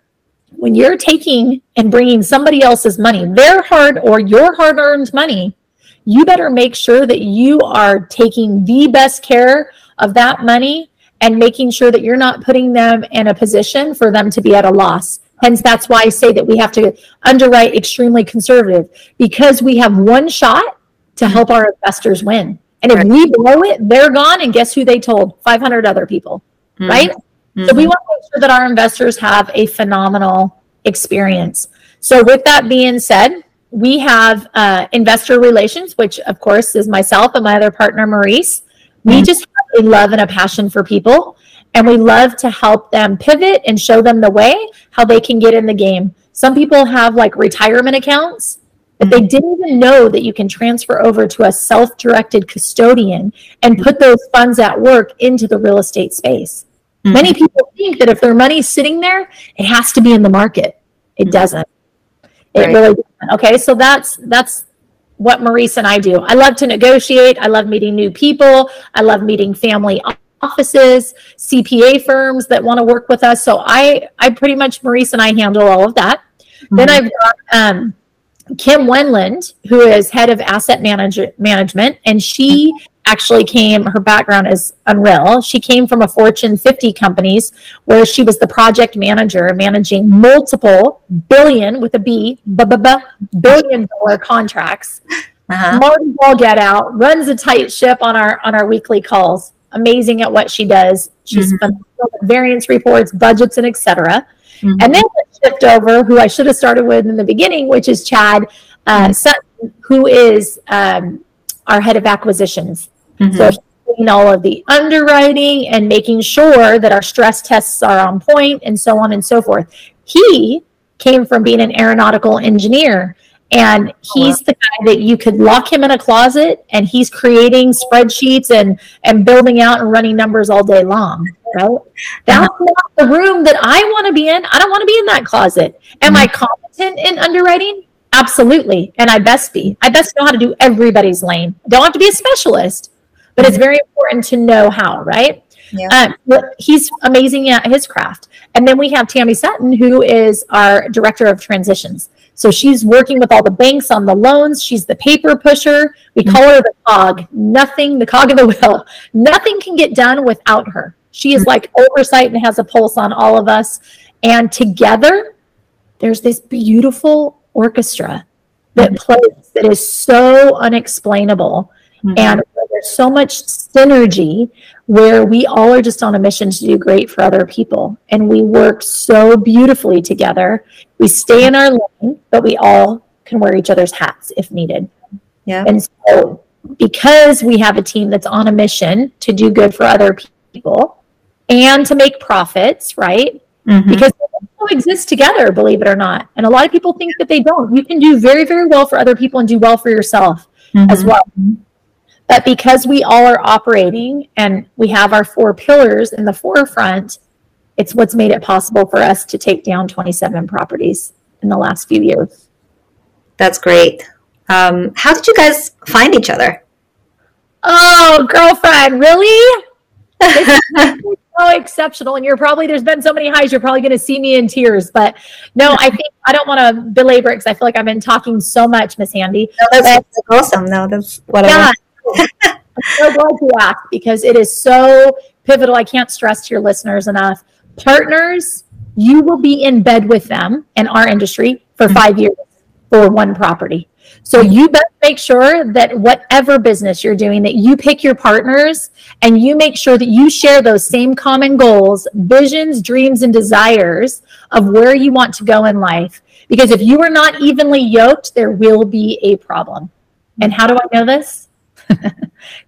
when you're taking and bringing somebody else's money, their hard or your hard-earned money, you better make sure that you are taking the best care of that money and making sure that you're not putting them in a position for them to be at a loss. Hence, that's why I say that we have to underwrite extremely conservative, because we have one shot to help our investors win. And if we blow it, they're gone. And guess who they told? five hundred other people, mm-hmm. right? Mm-hmm. So we want to make sure that our investors have a phenomenal experience. So with that being said, we have uh, investor relations, which of course is myself and my other partner, Maurice. We mm-hmm. just have a love and a passion for people, and we love to help them pivot and show them the way how they can get in the game. Some people have like retirement accounts that mm-hmm. they didn't even know that you can transfer over to a self-directed custodian and put those funds at work into the real estate space. Mm-hmm. Many people think that if their money's sitting there, it has to be in the market. It mm-hmm. doesn't. It right. really doesn't. Okay, so that's that's what Maurice and I do. I love to negotiate. I love meeting new people. I love meeting family offices, C P A firms that want to work with us. So I, I pretty much, Maurice and I handle all of that. Mm-hmm. Then I've got um, Kim Wenlund, who is head of asset manage- management, and she actually came, her background is unreal. She came from a Fortune fifty companies where she was the project manager, managing multiple billion with a B, billion dollar contracts. Uh-huh. Marty Ball get out, runs a tight ship on our on our weekly calls. Amazing at what she does. She's mm-hmm. variance reports, budgets, and et cetera. Mm-hmm. And then let's shift over who I should have started with in the beginning, which is Chad uh, mm-hmm. Sutton, who is um, our head of acquisitions. Mm-hmm. So she's doing all of the underwriting and making sure that our stress tests are on point and so on and so forth. He came from being an aeronautical engineer, and he's the guy that you could lock him in a closet and he's creating spreadsheets and, and building out and running numbers all day long. Right? That's mm-hmm. not the room that I want to be in. I don't want to be in that closet. Am mm-hmm. I competent in underwriting? Absolutely. And I best be. I best know how to do everybody's lane. Don't have to be a specialist, but mm-hmm. it's very important to know how, right? Yeah. Um, he's amazing at his craft. And then we have Tammy Sutton, who is our director of transitions. So she's working with all the banks on the loans. She's the paper pusher. We mm-hmm. call her the cog. Nothing, the cog of the wheel. Nothing can get done without her. She is like oversight and has a pulse on all of us. And together, there's this beautiful orchestra that plays that is so unexplainable. Mm-hmm. And there's so much synergy where we all are just on a mission to do great for other people. And we work so beautifully together. We stay in our lane, but we all can wear each other's hats if needed. Yeah. And so because we have a team that's on a mission to do good for other people, and to make profits, right? Mm-hmm. Because they coexist together, believe it or not. And a lot of people think that they don't. You can do very, very well for other people and do well for yourself mm-hmm. as well. But because we all are operating and we have our four pillars in the forefront, it's what's made it possible for us to take down twenty-seven properties in the last few years. That's great. Um, how did you guys find each other? Oh, girlfriend, really? So exceptional, and you're probably there's been so many highs, you're probably going to see me in tears. But no, I think I don't want to belabor it because I feel like I've been talking so much, Miss Handy. No, that's but, awesome. No, that's what yeah, I I'm so glad you asked because it is so pivotal. I can't stress to your listeners enough. Partners, you will be in bed with them in our industry for five years for one property. So you better make sure that whatever business you're doing, that you pick your partners and you make sure that you share those same common goals, visions, dreams, and desires of where you want to go in life. Because if you are not evenly yoked, there will be a problem. And how do I know this?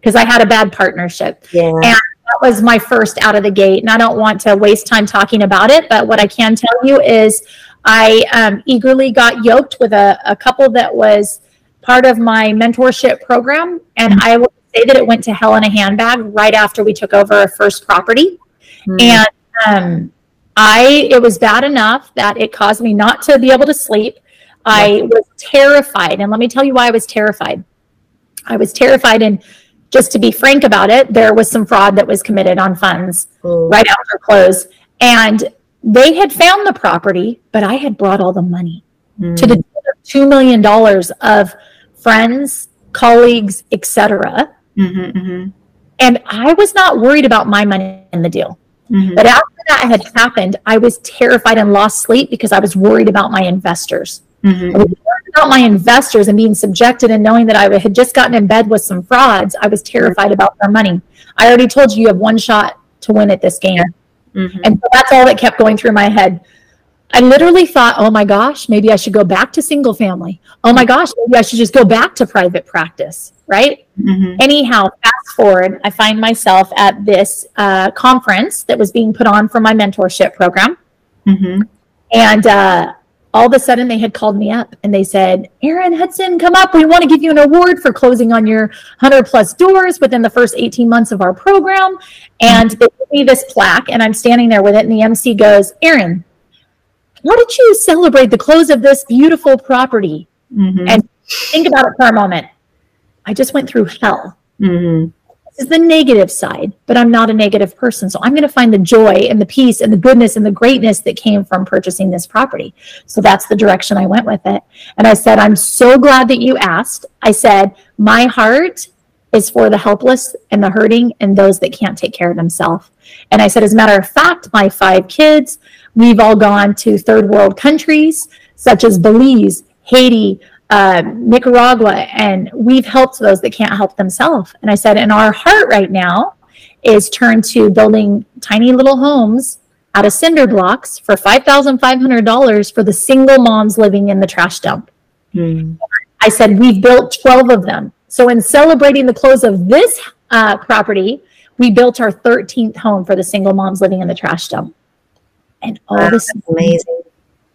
Because I had a bad partnership. Yeah. And that was my first out of the gate. And I don't want to waste time talking about it. But what I can tell you is I um, eagerly got yoked with a, a couple that was part of my mentorship program. And I would say that it went to hell in a handbag right after we took over our first property. Mm-hmm. And um, I it was bad enough that it caused me not to be able to sleep. I was terrified. And let me tell you why I was terrified. I was terrified. And just to be frank about it, there was some fraud that was committed on funds Ooh. Right after close. And they had found the property, but I had brought all the money mm. to the two million dollars of friends, colleagues, et cetera. Mm-hmm, mm-hmm. And I was not worried about my money in the deal. Mm-hmm. But after that had happened, I was terrified and lost sleep because I was worried about my investors. Mm-hmm. I was worried about my investors and being subjected and knowing that I had just gotten in bed with some frauds. I was terrified about their money. I already told you, you have one shot to win at this game. Mm-hmm. And so that's all that kept going through my head. I literally thought, oh my gosh, maybe I should go back to single family. Oh my gosh, maybe I should just go back to private practice, right? Mm-hmm. Anyhow, fast forward, I find myself at this uh, conference that was being put on for my mentorship program. Mm-hmm. And uh, all of a sudden they had called me up and they said, Erin Hudson, come up. We want to give you an award for closing on your one hundred plus doors within the first eighteen months of our program. And they gave me this plaque and I'm standing there with it. And the M C goes, Erin, why did you celebrate the close of this beautiful property? Mm-hmm. And think about it for a moment. I just went through hell. Mm-hmm. This is the negative side, but I'm not a negative person. So I'm going to find the joy and the peace and the goodness and the greatness that came from purchasing this property. So that's the direction I went with it. And I said, I'm so glad that you asked. I said, my heart is for the helpless and the hurting and those that can't take care of themselves. And I said, as a matter of fact, my five kids, we've all gone to third world countries such as Belize, Haiti, uh, Nicaragua, and we've helped those that can't help themselves. And I said, and our heart right now is turned to building tiny little homes out of cinder blocks for five thousand five hundred dollars for the single moms living in the trash dump. Hmm. I said, we've built twelve of them. So in celebrating the close of this uh, property, we built our thirteenth home for the single moms living in the trash dump. And all wow, this amazing.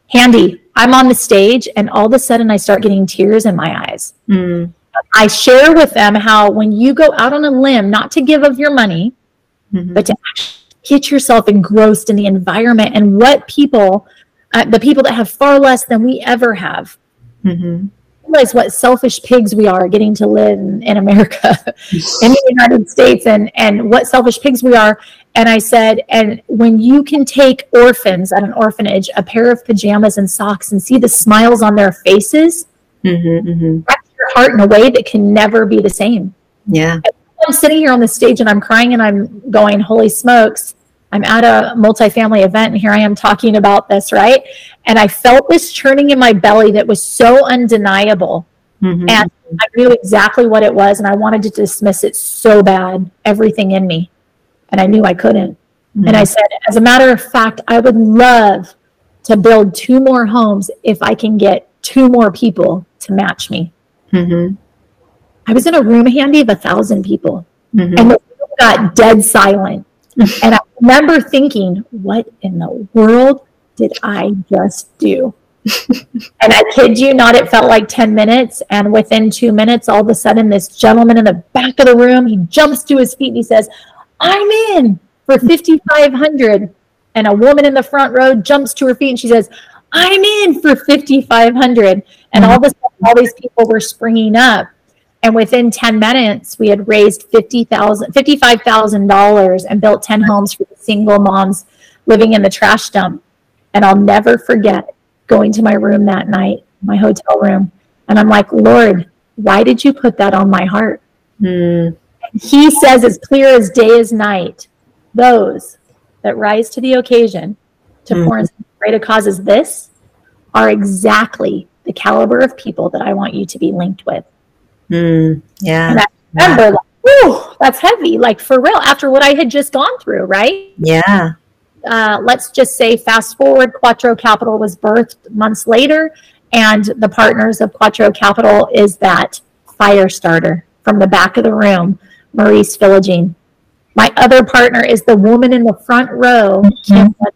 Handy, I'm on the stage and all of a sudden I start getting tears in my eyes. Mm. I share with them how when you go out on a limb, not to give of your money, mm-hmm. but to get yourself engrossed in the environment and what people, uh, the people that have far less than we ever have, mm-hmm. realize what selfish pigs we are getting to live in, in America, in the United States, and, and what selfish pigs we are. And I said, and when you can take orphans at an orphanage, a pair of pajamas and socks, and see the smiles on their faces, mm-hmm, mm-hmm. wreck your heart in a way that can never be the same. Yeah. And I'm sitting here on the stage and I'm crying and I'm going, holy smokes, I'm at a multifamily event and here I am talking about this, right? And I felt this churning in my belly that was so undeniable. Mm-hmm. And I knew exactly what it was and I wanted to dismiss it so bad, everything in me. And I knew I couldn't. Mm-hmm. And I said, as a matter of fact, I would love to build two more homes if I can get two more people to match me. Mm-hmm. I was in a room, Handy, of a thousand people. Mm-hmm. And the room got dead silent. And I remember thinking, what in the world did I just do? And I kid you not, it felt like ten minutes. And within two minutes, all of a sudden, this gentleman in the back of the room, he jumps to his feet and he says, I'm in for fifty-five hundred dollars. And a woman in the front row jumps to her feet and she says, I'm in for fifty-five hundred dollars. And all of a sudden, all these people were springing up. And within ten minutes, we had raised fifty thousand dollars, fifty-five thousand dollars and built ten homes for the single moms living in the trash dump. And I'll never forget going to my room that night, my hotel room. And I'm like, Lord, why did you put that on my heart? Mm. And he says, as clear as day as night, those that rise to the occasion to mm. pour in such great a cause as this are exactly the caliber of people that I want you to be linked with. Mm, yeah. And I remember, yeah. like, whew, that's heavy. Like, for real, after what I had just gone through, right? Yeah. Uh, let's just say fast forward, Quattro Capital was birthed months later. And the partners of Quattro Capital is that fire starter from the back of the room, Maurice Villagine. My other partner is the woman in the front row, Kim Wenlund.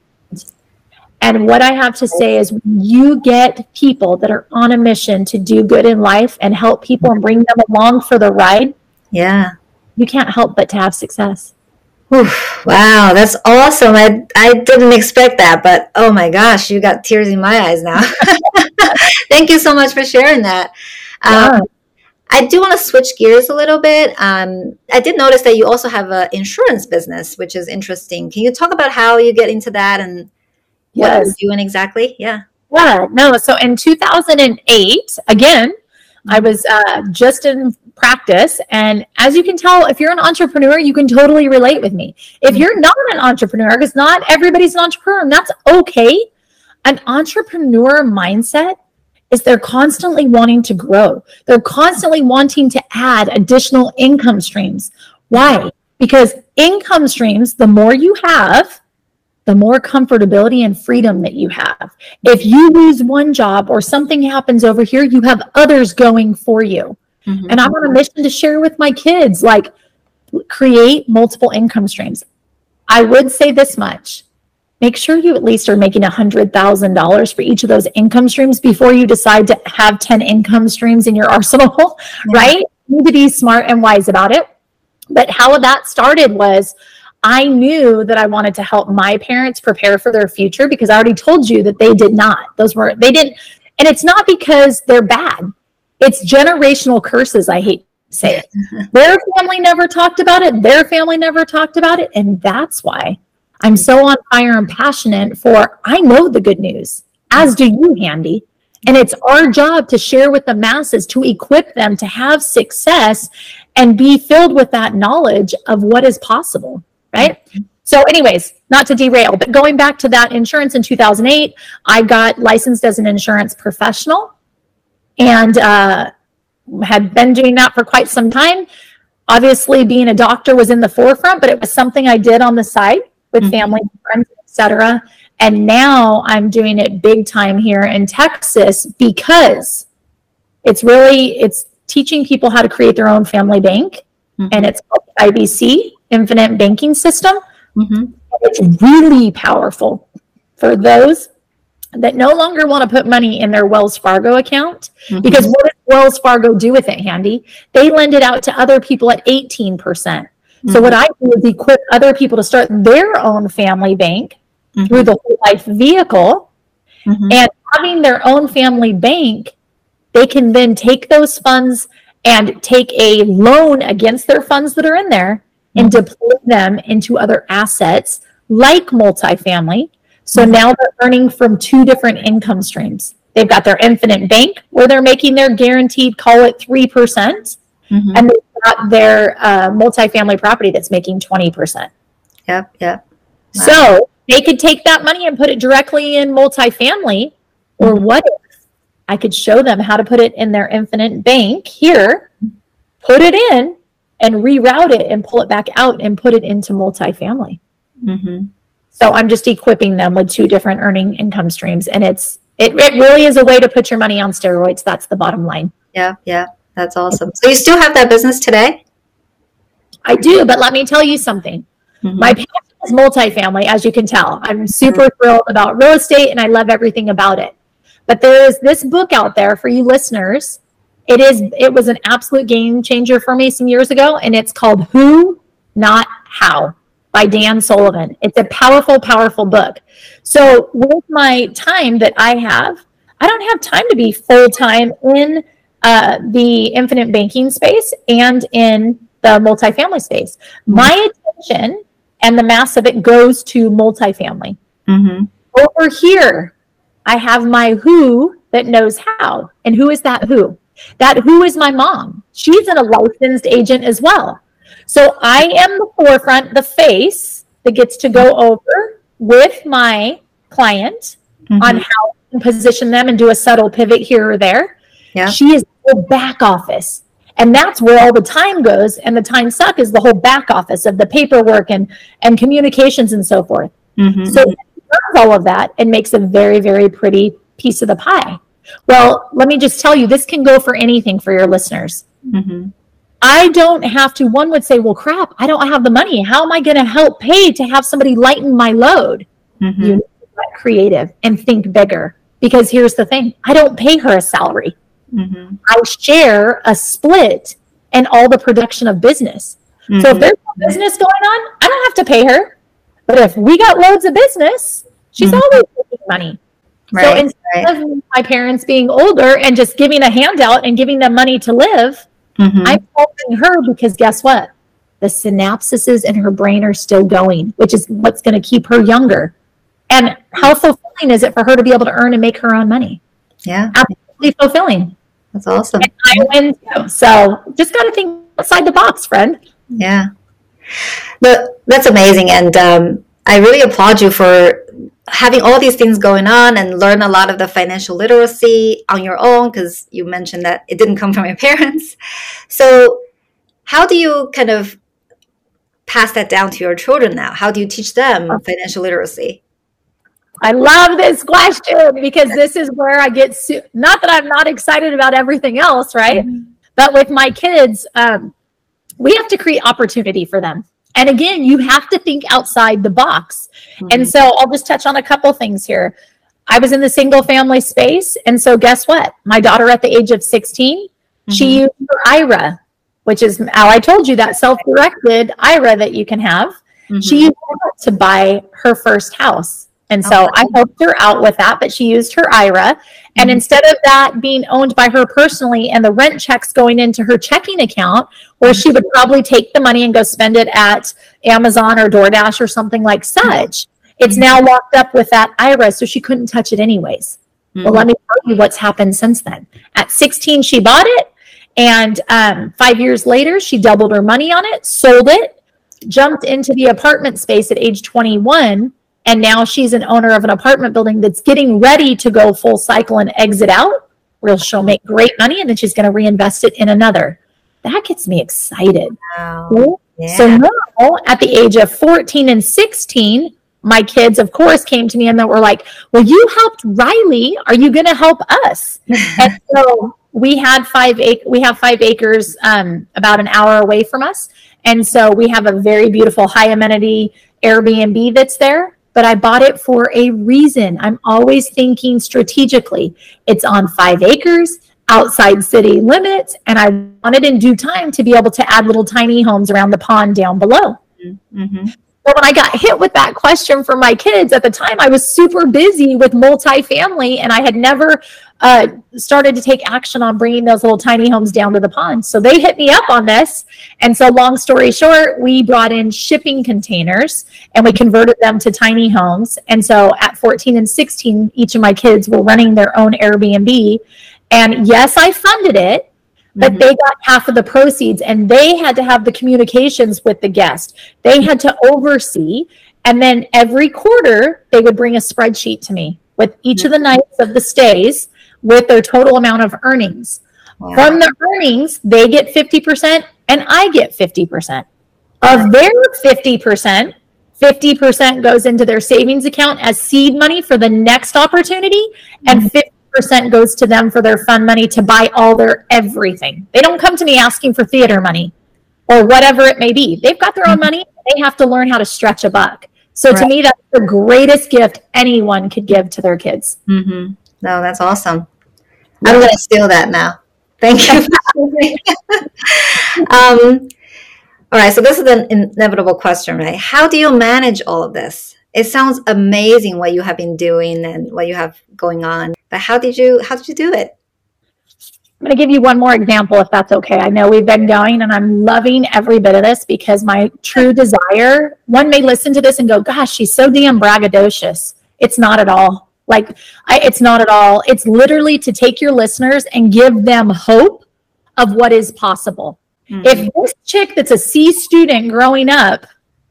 And what I have to say is, when you get people that are on a mission to do good in life and help people and bring them along for the ride, yeah, you can't help but to have success. Oof, wow, that's awesome. I, I didn't expect that, but oh my gosh, you got tears in my eyes now. Thank you so much for sharing that. Yeah. Um, I do want to switch gears a little bit. Um, I did notice that you also have an insurance business, which is interesting. Can you talk about how you get into that and yes. what you're doing exactly? Yeah. Yeah, no. So in two thousand eight, again, I was uh, just in practice. And as you can tell, if you're an entrepreneur, you can totally relate with me. If you're not an entrepreneur, because not everybody's an entrepreneur, and that's okay. An entrepreneur mindset is they're constantly wanting to grow. They're constantly wanting to add additional income streams. Why? Because income streams, the more you have, the more comfortability and freedom that you have. If you lose one job or something happens over here, you have others going for you. Mm-hmm. And I'm on a mission to share with my kids, like, create multiple income streams. I would say this much. Make sure you at least are making one hundred thousand dollars for each of those income streams before you decide to have ten income streams in your arsenal, mm-hmm. right? You need to be smart and wise about it. But how that started was, I knew that I wanted to help my parents prepare for their future, because I already told you that they did not. Those were, they didn't. And it's not because they're bad. It's generational curses. I hate to say it. Their family never talked about it. Their family never talked about it. And that's why I'm so on fire and passionate for, I know the good news, as do you, Handy. And it's our job to share with the masses, to equip them to have success and be filled with that knowledge of what is possible. Right? So anyways, not to derail, but going back to that insurance in two thousand eight, I got licensed as an insurance professional and uh, had been doing that for quite some time. Obviously, being a doctor was in the forefront, but it was something I did on the side with mm-hmm. family, friends, et cetera. And now I'm doing it big time here in Texas, because it's really, it's teaching people how to create their own family bank. Mm-hmm. And it's called I B C. Infinite Banking System. Mm-hmm. It's really powerful for those that no longer want to put money in their Wells Fargo account, mm-hmm. because what does Wells Fargo do with it, Handy? They lend it out to other people at eighteen percent. Mm-hmm. So what I do is equip other people to start their own family bank mm-hmm. through the Whole Life vehicle, mm-hmm. and having their own family bank, they can then take those funds and take a loan against their funds that are in there and deploy them into other assets like multifamily. So now they're earning from two different income streams. They've got their infinite bank, where they're making their guaranteed, call it three percent. Mm-hmm. And they've got their uh, multifamily property that's making twenty percent. Yep, yep. Wow. So they could take that money and put it directly in multifamily. Mm-hmm. Or what if I could show them how to put it in their infinite bank here, put it in, and reroute it and pull it back out and put it into multifamily. Mm-hmm. So I'm just equipping them with two different earning income streams. And it's it, it really is a way to put your money on steroids. That's the bottom line. Yeah, yeah. That's awesome. So you still have that business today? I do, but let me tell you something. Mm-hmm. My passion is multifamily, as you can tell. I'm super mm-hmm. thrilled about real estate, and I love everything about it. But there is this book out there for you listeners. It is. It was an absolute game changer for me some years ago, and it's called Who, Not How by Dan Sullivan. It's a powerful, powerful book. So with my time that I have, I don't have time to be full-time in uh, the infinite banking space and in the multifamily space. My attention and the mass of it goes to multifamily. Mm-hmm. Over here, I have my who that knows how. And who is that who? That who is my mom. She's a licensed agent as well. So I am the forefront, the face that gets to go over with my client mm-hmm. on how and position them and do a subtle pivot here or there. Yeah. She is the back office. And that's where all the time goes. And the time suck is the whole back office of the paperwork and, and communications and so forth. Mm-hmm. So she does all of that and makes a very, very pretty piece of the pie. Well, let me just tell you, this can go for anything for your listeners. Mm-hmm. I don't have to, one would say, well, crap, I don't have the money. How am I going to help pay to have somebody lighten my load? Mm-hmm. You need to get creative and think bigger, because here's the thing. I don't pay her a salary. Mm-hmm. I share a split and all the production of business. Mm-hmm. So if there's no business going on, I don't have to pay her. But if we got loads of business, she's mm-hmm. always making money. Right, so instead right. of my parents being older and just giving a handout and giving them money to live, mm-hmm. I'm helping her, because guess what? The synapses in her brain are still going, which is what's going to keep her younger. And how fulfilling is it for her to be able to earn and make her own money? Yeah. Absolutely fulfilling. That's awesome. And I win too. So just got to think outside the box, friend. Yeah. But that's amazing. And um, I really applaud you for having all these things going on and learn a lot of the financial literacy on your own, because you mentioned that it didn't come from your parents. So how do you kind of pass that down to your children now? How do you teach them financial literacy? I love this question, because this is where I get, su- not that I'm not excited about everything else, right? Mm-hmm. But with my kids, um, we have to create opportunity for them. And again, you have to think outside the box. Mm-hmm. And so I'll just touch on a couple things here. I was in the single family space. And so guess what? My daughter at the age of sixteen, mm-hmm. she used her I R A, which is how I told you that self-directed I R A that you can have. Mm-hmm. She used to buy her first house. And so I helped her out with that, but she used her I R A. And instead of that being owned by her personally and the rent checks going into her checking account, where she would probably take the money and go spend it at Amazon or DoorDash or something like such, it's now locked up with that I R A, so she couldn't touch it anyways. Mm-hmm. Well, let me tell you what's happened since then. At sixteen, she bought it, and um, five years later, she doubled her money on it, sold it, jumped into the apartment space at age twenty-one, and now she's an owner of an apartment building that's getting ready to go full cycle and exit out, where she'll make great money, and then she's going to reinvest it in another. That gets me excited. Wow. Yeah. So now at the age of fourteen and sixteen, my kids, of course, came to me and they were like, well, you helped Riley. Are you going to help us? And so we had five, ac- we have five acres um, about an hour away from us. And so we have a very beautiful high amenity Airbnb that's there. But I bought it for a reason. I'm always thinking strategically. It's on five acres, outside city limits, and I wanted in due time to be able to add little tiny homes around the pond down below. Mm-hmm. But when I got hit with that question from my kids at the time, I was super busy with multifamily, and I had never uh, started to take action on bringing those little tiny homes down to the pond. So they hit me up on this. And so long story short, we brought in shipping containers and we converted them to tiny homes. And so at fourteen and sixteen, each of my kids were running their own Airbnb. And yes, I funded it. But they got half of the proceeds, and they had to have the communications with the guest. They had to oversee. And then every quarter, they would bring a spreadsheet to me with each of the nights of the stays with their total amount of earnings. Wow. From the earnings, they get fifty percent and I get fifty percent. Of their fifty percent, fifty percent goes into their savings account as seed money for the next opportunity, and fifty percent percent goes to them for their fund money to buy all their everything. They don't come to me asking for theater money or whatever it may be. They've got their own money. They have to learn how to stretch a buck. So right. to me, that's the greatest gift anyone could give to their kids. Mm-hmm. No, that's awesome. Yeah. I'm going to steal that now. Thank you. um, all right. So this is an inevitable question, right? How do you manage all of this? It sounds amazing what you have been doing and what you have going on. But how did you how did you do it? I'm going to give you one more example, if that's okay. I know we've been going, and I'm loving every bit of this, because my true desire, one may listen to this and go, gosh, she's so damn braggadocious. It's not at all. Like, I, it's not at all. It's literally to take your listeners and give them hope of what is possible. Mm-hmm. If this chick that's a C student growing up,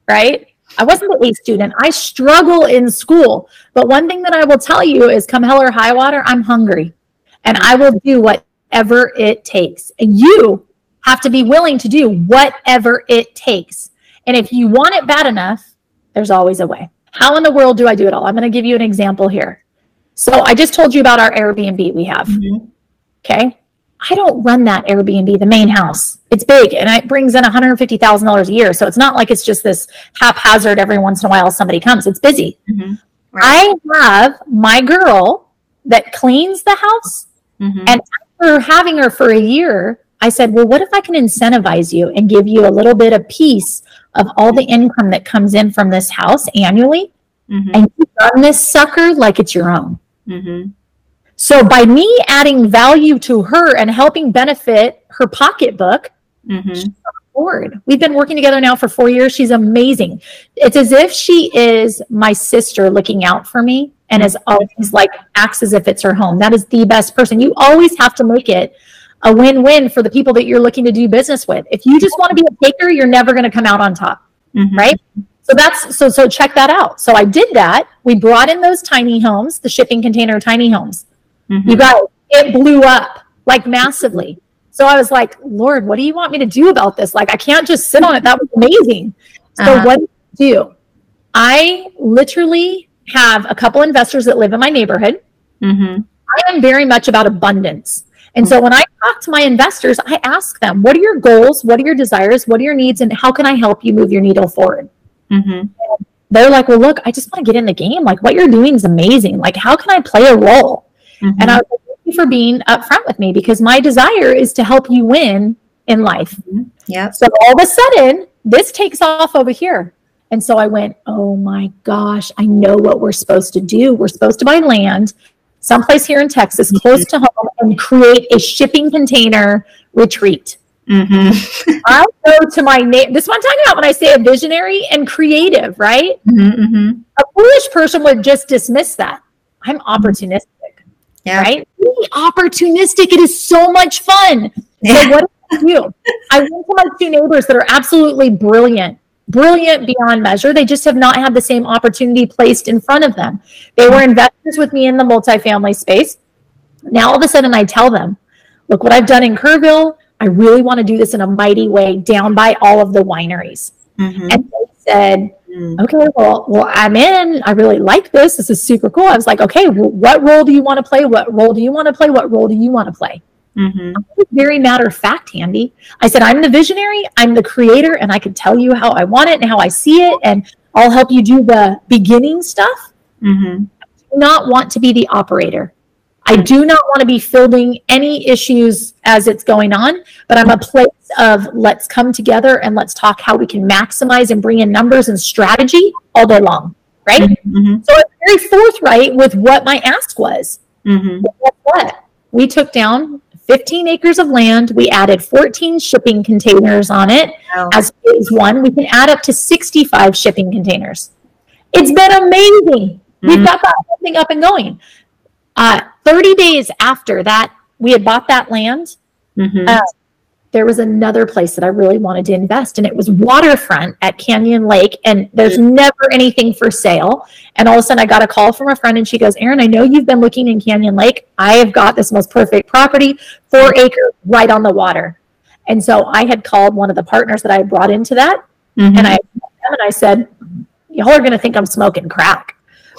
right? I wasn't the A student. I struggle in school. But one thing that I will tell you is come hell or high water, I'm hungry. And I will do whatever it takes. And you have to be willing to do whatever it takes. And if you want it bad enough, there's always a way. How in the world do I do it all? I'm going to give you an example here. So I just told you about our Airbnb we have. Mm-hmm. Okay. I don't run that Airbnb, the main house. It's big and it brings in one hundred fifty thousand dollars a year. So it's not like it's just this haphazard every once in a while somebody comes. It's busy. Mm-hmm. Right. I have my girl that cleans the house. Mm-hmm. And after having her for a year, I said, well, what if I can incentivize you and give you a little bit of piece of all the income that comes in from this house annually? Mm-hmm. And you run this sucker like it's your own. Mm-hmm. So by me adding value to her and helping benefit her pocketbook, mm-hmm. she's on board. We've been working together now for four years. She's amazing. It's as if she is my sister looking out for me and is always like acts as if it's her home. That is the best person. You always have to make it a win-win for the people that you're looking to do business with. If you just want to be a taker, you're never going to come out on top, mm-hmm. right? So that's so so check that out. So I did that. We brought in those tiny homes, the shipping container tiny homes. Mm-hmm. You guys, it blew up like massively. So I was like, Lord, what do you want me to do about this? Like, I can't just sit on it. That was amazing. So uh-huh. what do you do? I literally have a couple investors that live in my neighborhood. Mm-hmm. I am very much about abundance. And mm-hmm. so when I talk to my investors, I ask them, what are your goals? What are your desires? What are your needs? And how can I help you move your needle forward? Mm-hmm. They're like, well, look, I just want to get in the game. Like, what you're doing is amazing. Like, how can I play a role? Mm-hmm. And I was thank you for being upfront with me because my desire is to help you win in life. Mm-hmm. Yeah. So all of a sudden, this takes off over here. And so I went, oh my gosh, I know what we're supposed to do. We're supposed to buy land someplace here in Texas, mm-hmm. close to home, and create a shipping container retreat. Mm-hmm. I go to my name. This is what I'm talking about when I say a visionary and creative, right? Mm-hmm, mm-hmm. A foolish person would just dismiss that. I'm opportunistic. Yeah. Right? Really opportunistic. It is so much fun. Yeah. So what do I do? I went to my two neighbors that are absolutely brilliant, brilliant beyond measure. They just have not had the same opportunity placed in front of them. They were investors with me in the multifamily space. Now, all of a sudden, I tell them, look what I've done in Kerrville. I really want to do this in a mighty way down by all of the wineries. Mm-hmm. And they said, okay, well, well, I'm in. I really like this. This is super cool. I was like, okay, well, what role do you want to play? What role do you want to play? What role do you want to play? Mm-hmm. I'm very matter of fact, Handy. I said, I'm the visionary. I'm the creator. And I can tell you how I want it and how I see it. And I'll help you do the beginning stuff. Mm-hmm. I do not want to be the operator. I do not want to be fielding any issues as it's going on, but I'm a place of let's come together and let's talk how we can maximize and bring in numbers and strategy all day long, right? Mm-hmm. So I'm very forthright with what my ask was. Mm-hmm. Guess what? We took down fifteen acres of land. We added fourteen shipping containers on it wow. as phase one. We can add up to sixty-five shipping containers. It's been amazing. Mm-hmm. We've got that whole thing up and going. Uh, thirty days after that, we had bought that land. Mm-hmm. Uh, there was another place that I really wanted to invest in. It was Waterfront at Canyon Lake, and there's mm-hmm. never anything for sale. And all of a sudden, I got a call from a friend, and she goes, Erin, I know you've been looking in Canyon Lake. I have got this most perfect property, four acres right on the water. And so I had called one of the partners that I had brought into that, mm-hmm. and I and I said, y'all are going to think I'm smoking crack.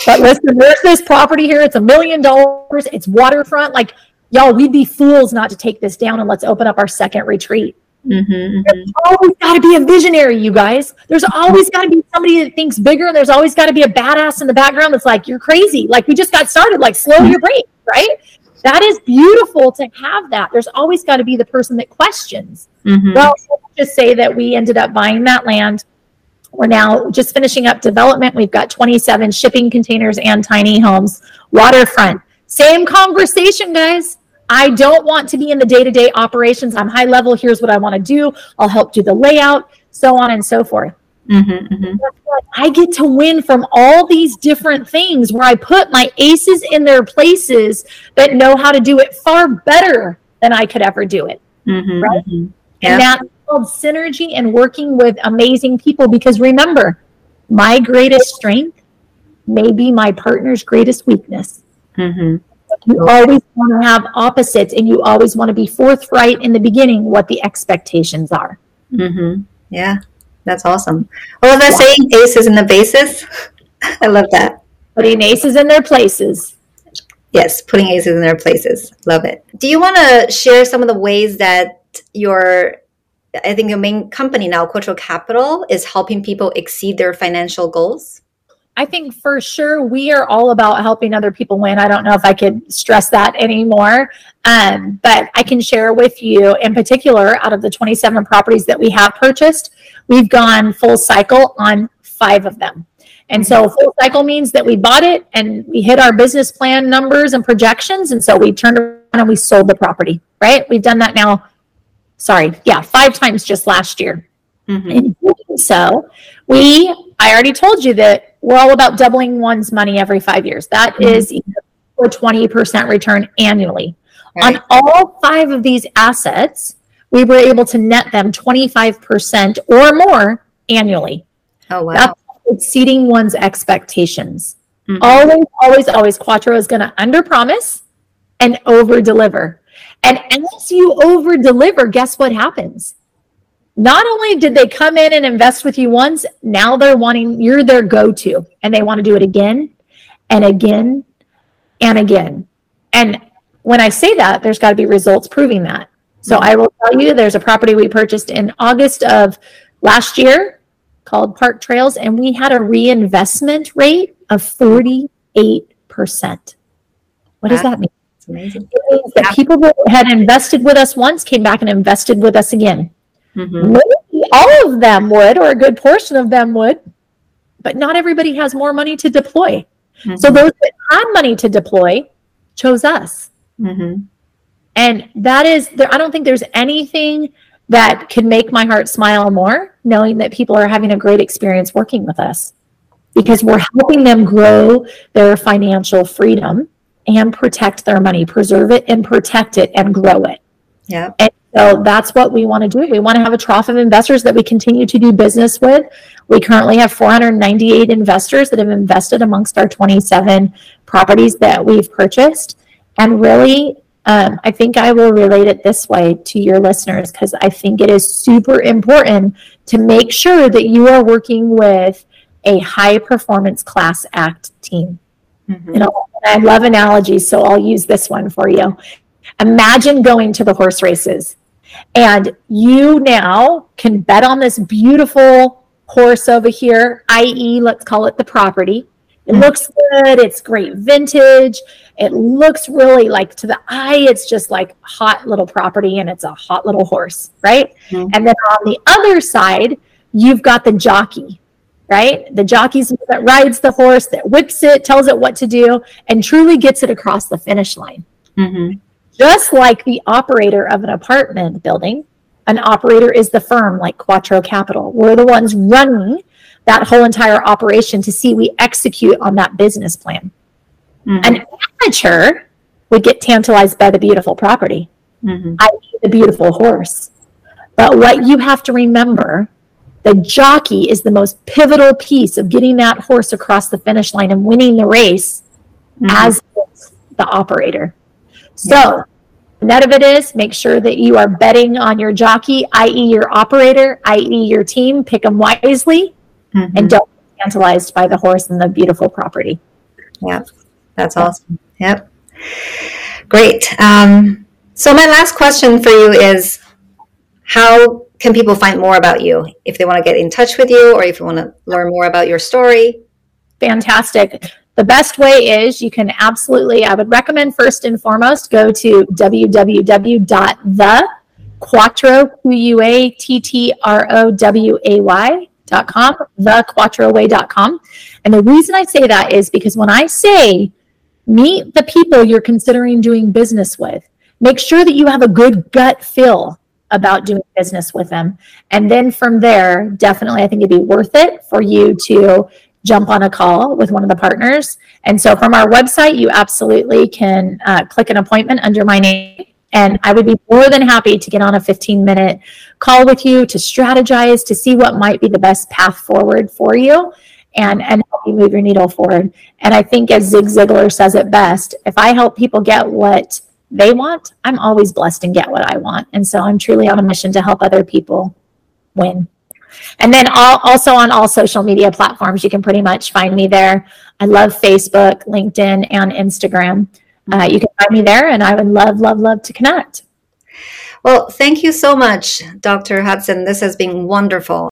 But listen, there's this property here. It's a million dollars. It's waterfront. Like, y'all, we'd be fools not to take this down and let's open up our second retreat. Mm-hmm, mm-hmm. There's always got to be a visionary, you guys. There's always got to be somebody that thinks bigger. And there's always got to be a badass in the background that's like, you're crazy. Like, we just got started. Like, slow your brain, right? That is beautiful to have that. There's always got to be the person that questions. Mm-hmm. Well, let's just say that we ended up buying that land. We're now just finishing up development. We've got twenty-seven shipping containers and tiny homes, waterfront. Same conversation, guys. I don't want to be in the day-to-day operations. I'm high level. Here's what I want to do. I'll help do the layout, so on and so forth. Mm-hmm, mm-hmm. I get to win from all these different things where I put my aces in their places that know how to do it far better than I could ever do it. Mm-hmm, right? Mm-hmm. Yeah. And that synergy and working with amazing people, because remember, my greatest strength may be my partner's greatest weakness. Mm-hmm. You always want to have opposites, and you always want to be forthright in the beginning what the expectations are. Mm-hmm. Yeah, that's awesome. I love that yeah. saying, aces in the bases. I love that. Putting aces in their places. Yes, putting aces in their places. Love it. Do you want to share some of the ways that your, I think your main company now, Quattro Capital, is helping people exceed their financial goals? I think for sure we are all about helping other people win. I don't know if I could stress that anymore, um, but I can share with you in particular, out of the twenty-seven properties that we have purchased, we've gone full cycle on five of them. And so full cycle means that we bought it and we hit our business plan numbers and projections. And so we turned around and we sold the property, right? We've done that now. Sorry. Yeah. Five times just last year. Mm-hmm. And so we, I already told you that we're all about doubling one's money every five years. That mm-hmm. is a twenty percent return annually. Right. On all five of these assets, we were able to net them twenty-five percent or more annually. Oh, wow. That's exceeding one's expectations. Mm-hmm. Always, always, always, Quattro is going to underpromise and over-deliver. And as you over-deliver, guess what happens? Not only did they come in and invest with you once, now they're wanting, you're their go-to, and they want to do it again and again and again. And when I say that, there's got to be results proving that. So I will tell you, there's a property we purchased in August of last year called Park Trails, and we had a reinvestment rate of forty-eight percent. What does that mean? It's amazing. It means that people that had invested with us once came back and invested with us again. Mm-hmm. Maybe all of them would, or a good portion of them would, but not everybody has more money to deploy. Mm-hmm. So those that had money to deploy chose us. Mm-hmm. And that is, there, I don't think there's anything that can make my heart smile more, knowing that people are having a great experience working with us, because we're helping them grow their financial freedom and protect their money, preserve it and protect it and grow it. Yeah. And so that's what we want to do. We want to have a trough of investors that we continue to do business with. We currently have four hundred ninety-eight investors that have invested amongst our twenty-seven properties that we've purchased. And really, um, I think I will relate it this way to your listeners, because I think it is super important to make sure that you are working with a high performance class act team. Mm-hmm. And I love analogies, so I'll use this one for you. Imagine going to the horse races, and you now can bet on this beautiful horse over here, that is, let's call it the property. It looks good. It's great vintage. It looks really, like, to the eye, it's just like hot little property, and it's a hot little horse, right? Mm-hmm. And then on the other side, you've got the jockey, right? The jockey's that rides the horse, that whips it, tells it what to do, and truly gets it across the finish line. Mm-hmm. Just like the operator of an apartment building, an operator is the firm like Quattro Capital. We're the ones running that whole entire operation to see we execute on that business plan. Mm-hmm. An amateur would get tantalized by the beautiful property, mm-hmm. that is the beautiful horse. But what you have to remember, the jockey is the most pivotal piece of getting that horse across the finish line and winning the race, mm-hmm. as the operator. So the net of it is, make sure that you are betting on your jockey, that is your operator, that is your team. Pick them wisely, mm-hmm. and don't be tantalized by the horse and the beautiful property. Yeah, that's awesome. Yep. Great. Um, so my last question for you is, how can people find more about you if they want to get in touch with you, or if you want to learn more about your story? Fantastic. The best way is, you can absolutely, I would recommend first and foremost, go to w w w dot the quattro way dot com, the quattro way dot com. And the reason I say that is because when I say meet the people you're considering doing business with, make sure that you have a good gut feel about doing business with them. And then from there, definitely, I think it'd be worth it for you to jump on a call with one of the partners. And so from our website, you absolutely can uh, click an appointment under my name. And I would be more than happy to get on a fifteen minute call with you to strategize, to see what might be the best path forward for you. and, and help you move your needle forward. And I think, as Zig Ziglar says it best, if I help people get what they want, I'm always blessed and get what I want. And so I'm truly on a mission to help other people win. And then all, also on all social media platforms, you can pretty much find me there. I love Facebook, LinkedIn, and Instagram. Uh, you can find me there, and I would love, love, love to connect. Well, thank you so much, Doctor Hudson. This has been wonderful.